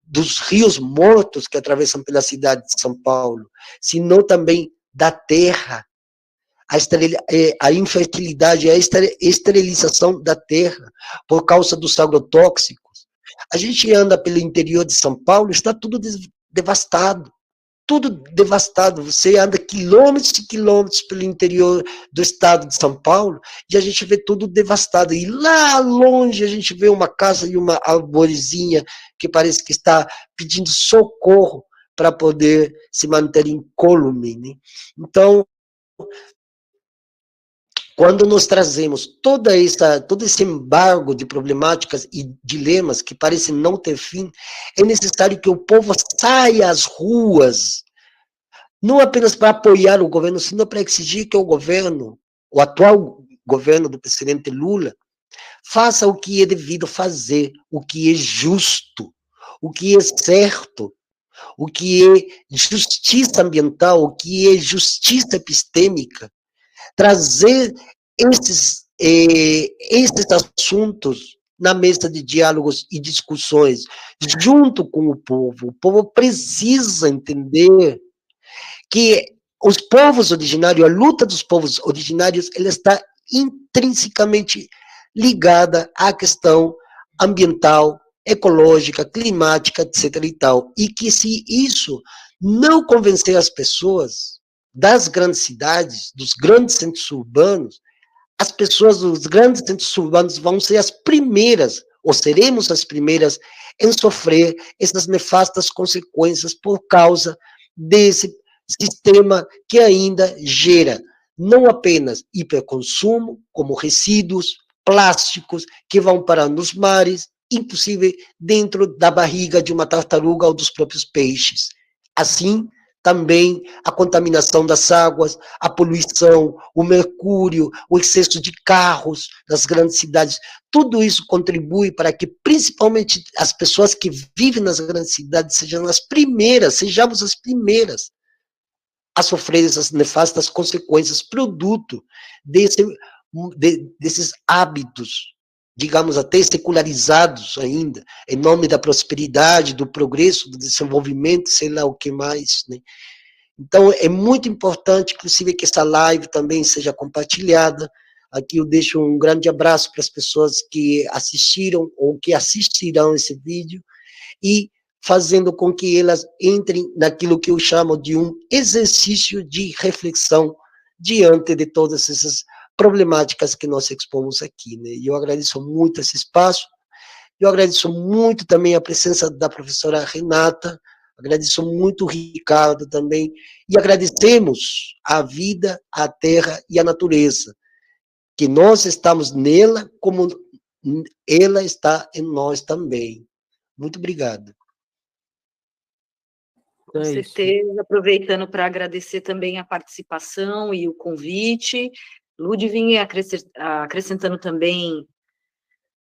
dos rios mortos que atravessam pela cidade de São Paulo, senão também da terra, a infertilidade, a esterilização da terra por causa dos agrotóxicos. A gente anda pelo interior de São Paulo, está tudo devastado, tudo devastado. Você anda quilômetros e quilômetros pelo interior do estado de São Paulo e a gente vê tudo devastado. E lá longe a gente vê uma casa e uma arvorezinha que parece que está pedindo socorro para poder se manter incólume, né? Então, quando nós trazemos todo esse embargo de problemáticas e dilemas que parecem não ter fim, é necessário que o povo saia às ruas, não apenas para apoiar o governo, sino para exigir que o governo, o atual governo do presidente Lula, faça o que é devido fazer, o que é justo, o que é certo, o que é justiça ambiental, o que é justiça epistêmica, trazer esses assuntos na mesa de diálogos e discussões, junto com o povo. O povo precisa entender que os povos originários, a luta dos povos originários, ela está intrinsecamente ligada à questão ambiental, ecológica, climática, etc. e tal. E que se isso não convencer as pessoas das grandes cidades, dos grandes centros urbanos, as pessoas dos grandes centros urbanos vão ser as primeiras, ou seremos as primeiras, em sofrer essas nefastas consequências por causa desse sistema que ainda gera não apenas hiperconsumo, como resíduos plásticos que vão parar nos mares, inclusive dentro da barriga de uma tartaruga ou dos próprios peixes. Assim, também a contaminação das águas, a poluição, o mercúrio, o excesso de carros nas grandes cidades, tudo isso contribui para que principalmente as pessoas que vivem nas grandes cidades sejamos as primeiras a sofrer essas nefastas consequências, produto desses hábitos, digamos até secularizados ainda, em nome da prosperidade, do progresso, do desenvolvimento, sei lá o que mais, né? Então, é muito importante, inclusive, que essa live também seja compartilhada. Aqui eu deixo um grande abraço para as pessoas que assistiram ou que assistirão esse vídeo e fazendo com que elas entrem naquilo que eu chamo de um exercício de reflexão diante de todas essas problemáticas que nós expomos aqui, né? E eu agradeço muito esse espaço, eu agradeço muito também a presença da professora Renata, agradeço muito o Ricardo também, e agradecemos a vida, a terra e a natureza, que nós estamos nela como ela está em nós também. Muito obrigado. Com certeza, aproveitando para agradecer também a participação e o convite, Ludwig, acrescentando também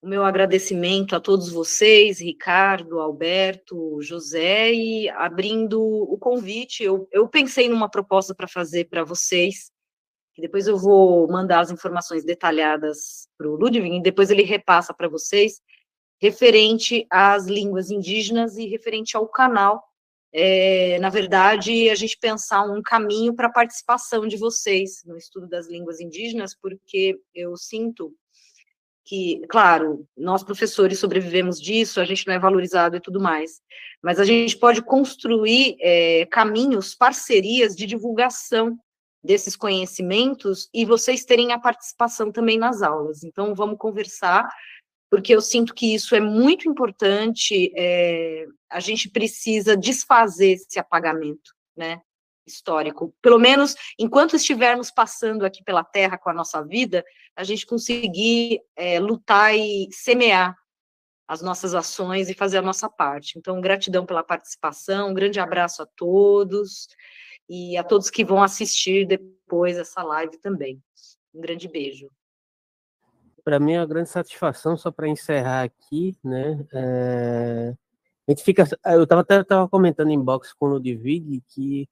o meu agradecimento a todos vocês, Ricardo, Alberto, José, e abrindo o convite, eu pensei numa proposta para fazer para vocês, que depois eu vou mandar as informações detalhadas para o Ludwig, e depois ele repassa para vocês, referente às línguas indígenas e referente ao canal. Na verdade, a gente pensar um caminho para a participação de vocês no estudo das línguas indígenas, porque eu sinto que, claro, nós professores sobrevivemos disso, a gente não é valorizado e tudo mais, mas a gente pode construir caminhos, parcerias de divulgação desses conhecimentos e vocês terem a participação também nas aulas. Então, vamos conversar, porque eu sinto que isso é muito importante, a gente precisa desfazer esse apagamento, né, histórico. Pelo menos, enquanto estivermos passando aqui pela Terra com a nossa vida, a gente conseguir lutar e semear as nossas ações e fazer a nossa parte. Então, gratidão pela participação, um grande abraço a todos, e a todos que vão assistir depois essa live também. Um grande beijo. Para mim é uma grande satisfação, só para encerrar aqui, né? A gente fica, eu estava comentando em box com o Ludwig que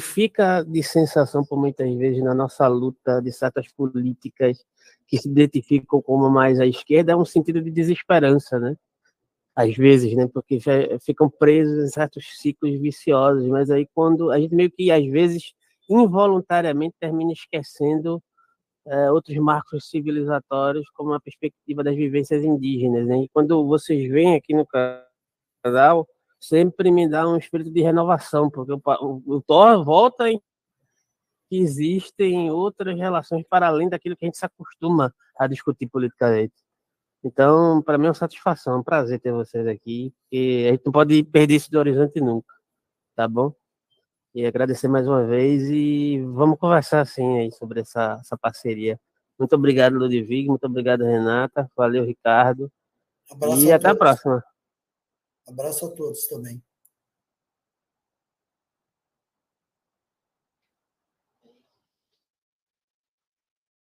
fica de sensação por muitas vezes na nossa luta de certas políticas que se identificam como mais à esquerda, é um sentido de desesperança, né? Às vezes, né? Porque ficam presos em certos ciclos viciosos, mas aí quando a gente meio que às vezes involuntariamente termina esquecendo outros marcos civilizatórios, como a perspectiva das vivências indígenas, né? E quando vocês vêm aqui no canal, sempre me dá um espírito de renovação, porque o Thor volta em que existem outras relações para além daquilo que a gente se acostuma a discutir politicamente. Então, para mim é uma satisfação, é um prazer ter vocês aqui, e a gente não pode perder isso do horizonte nunca, tá bom? E agradecer mais uma vez, e vamos conversar assim aí sobre essa parceria. Muito obrigado, Ludwig, muito obrigado, Renata, valeu, Ricardo, abraço e até a próxima. Abraço a todos também.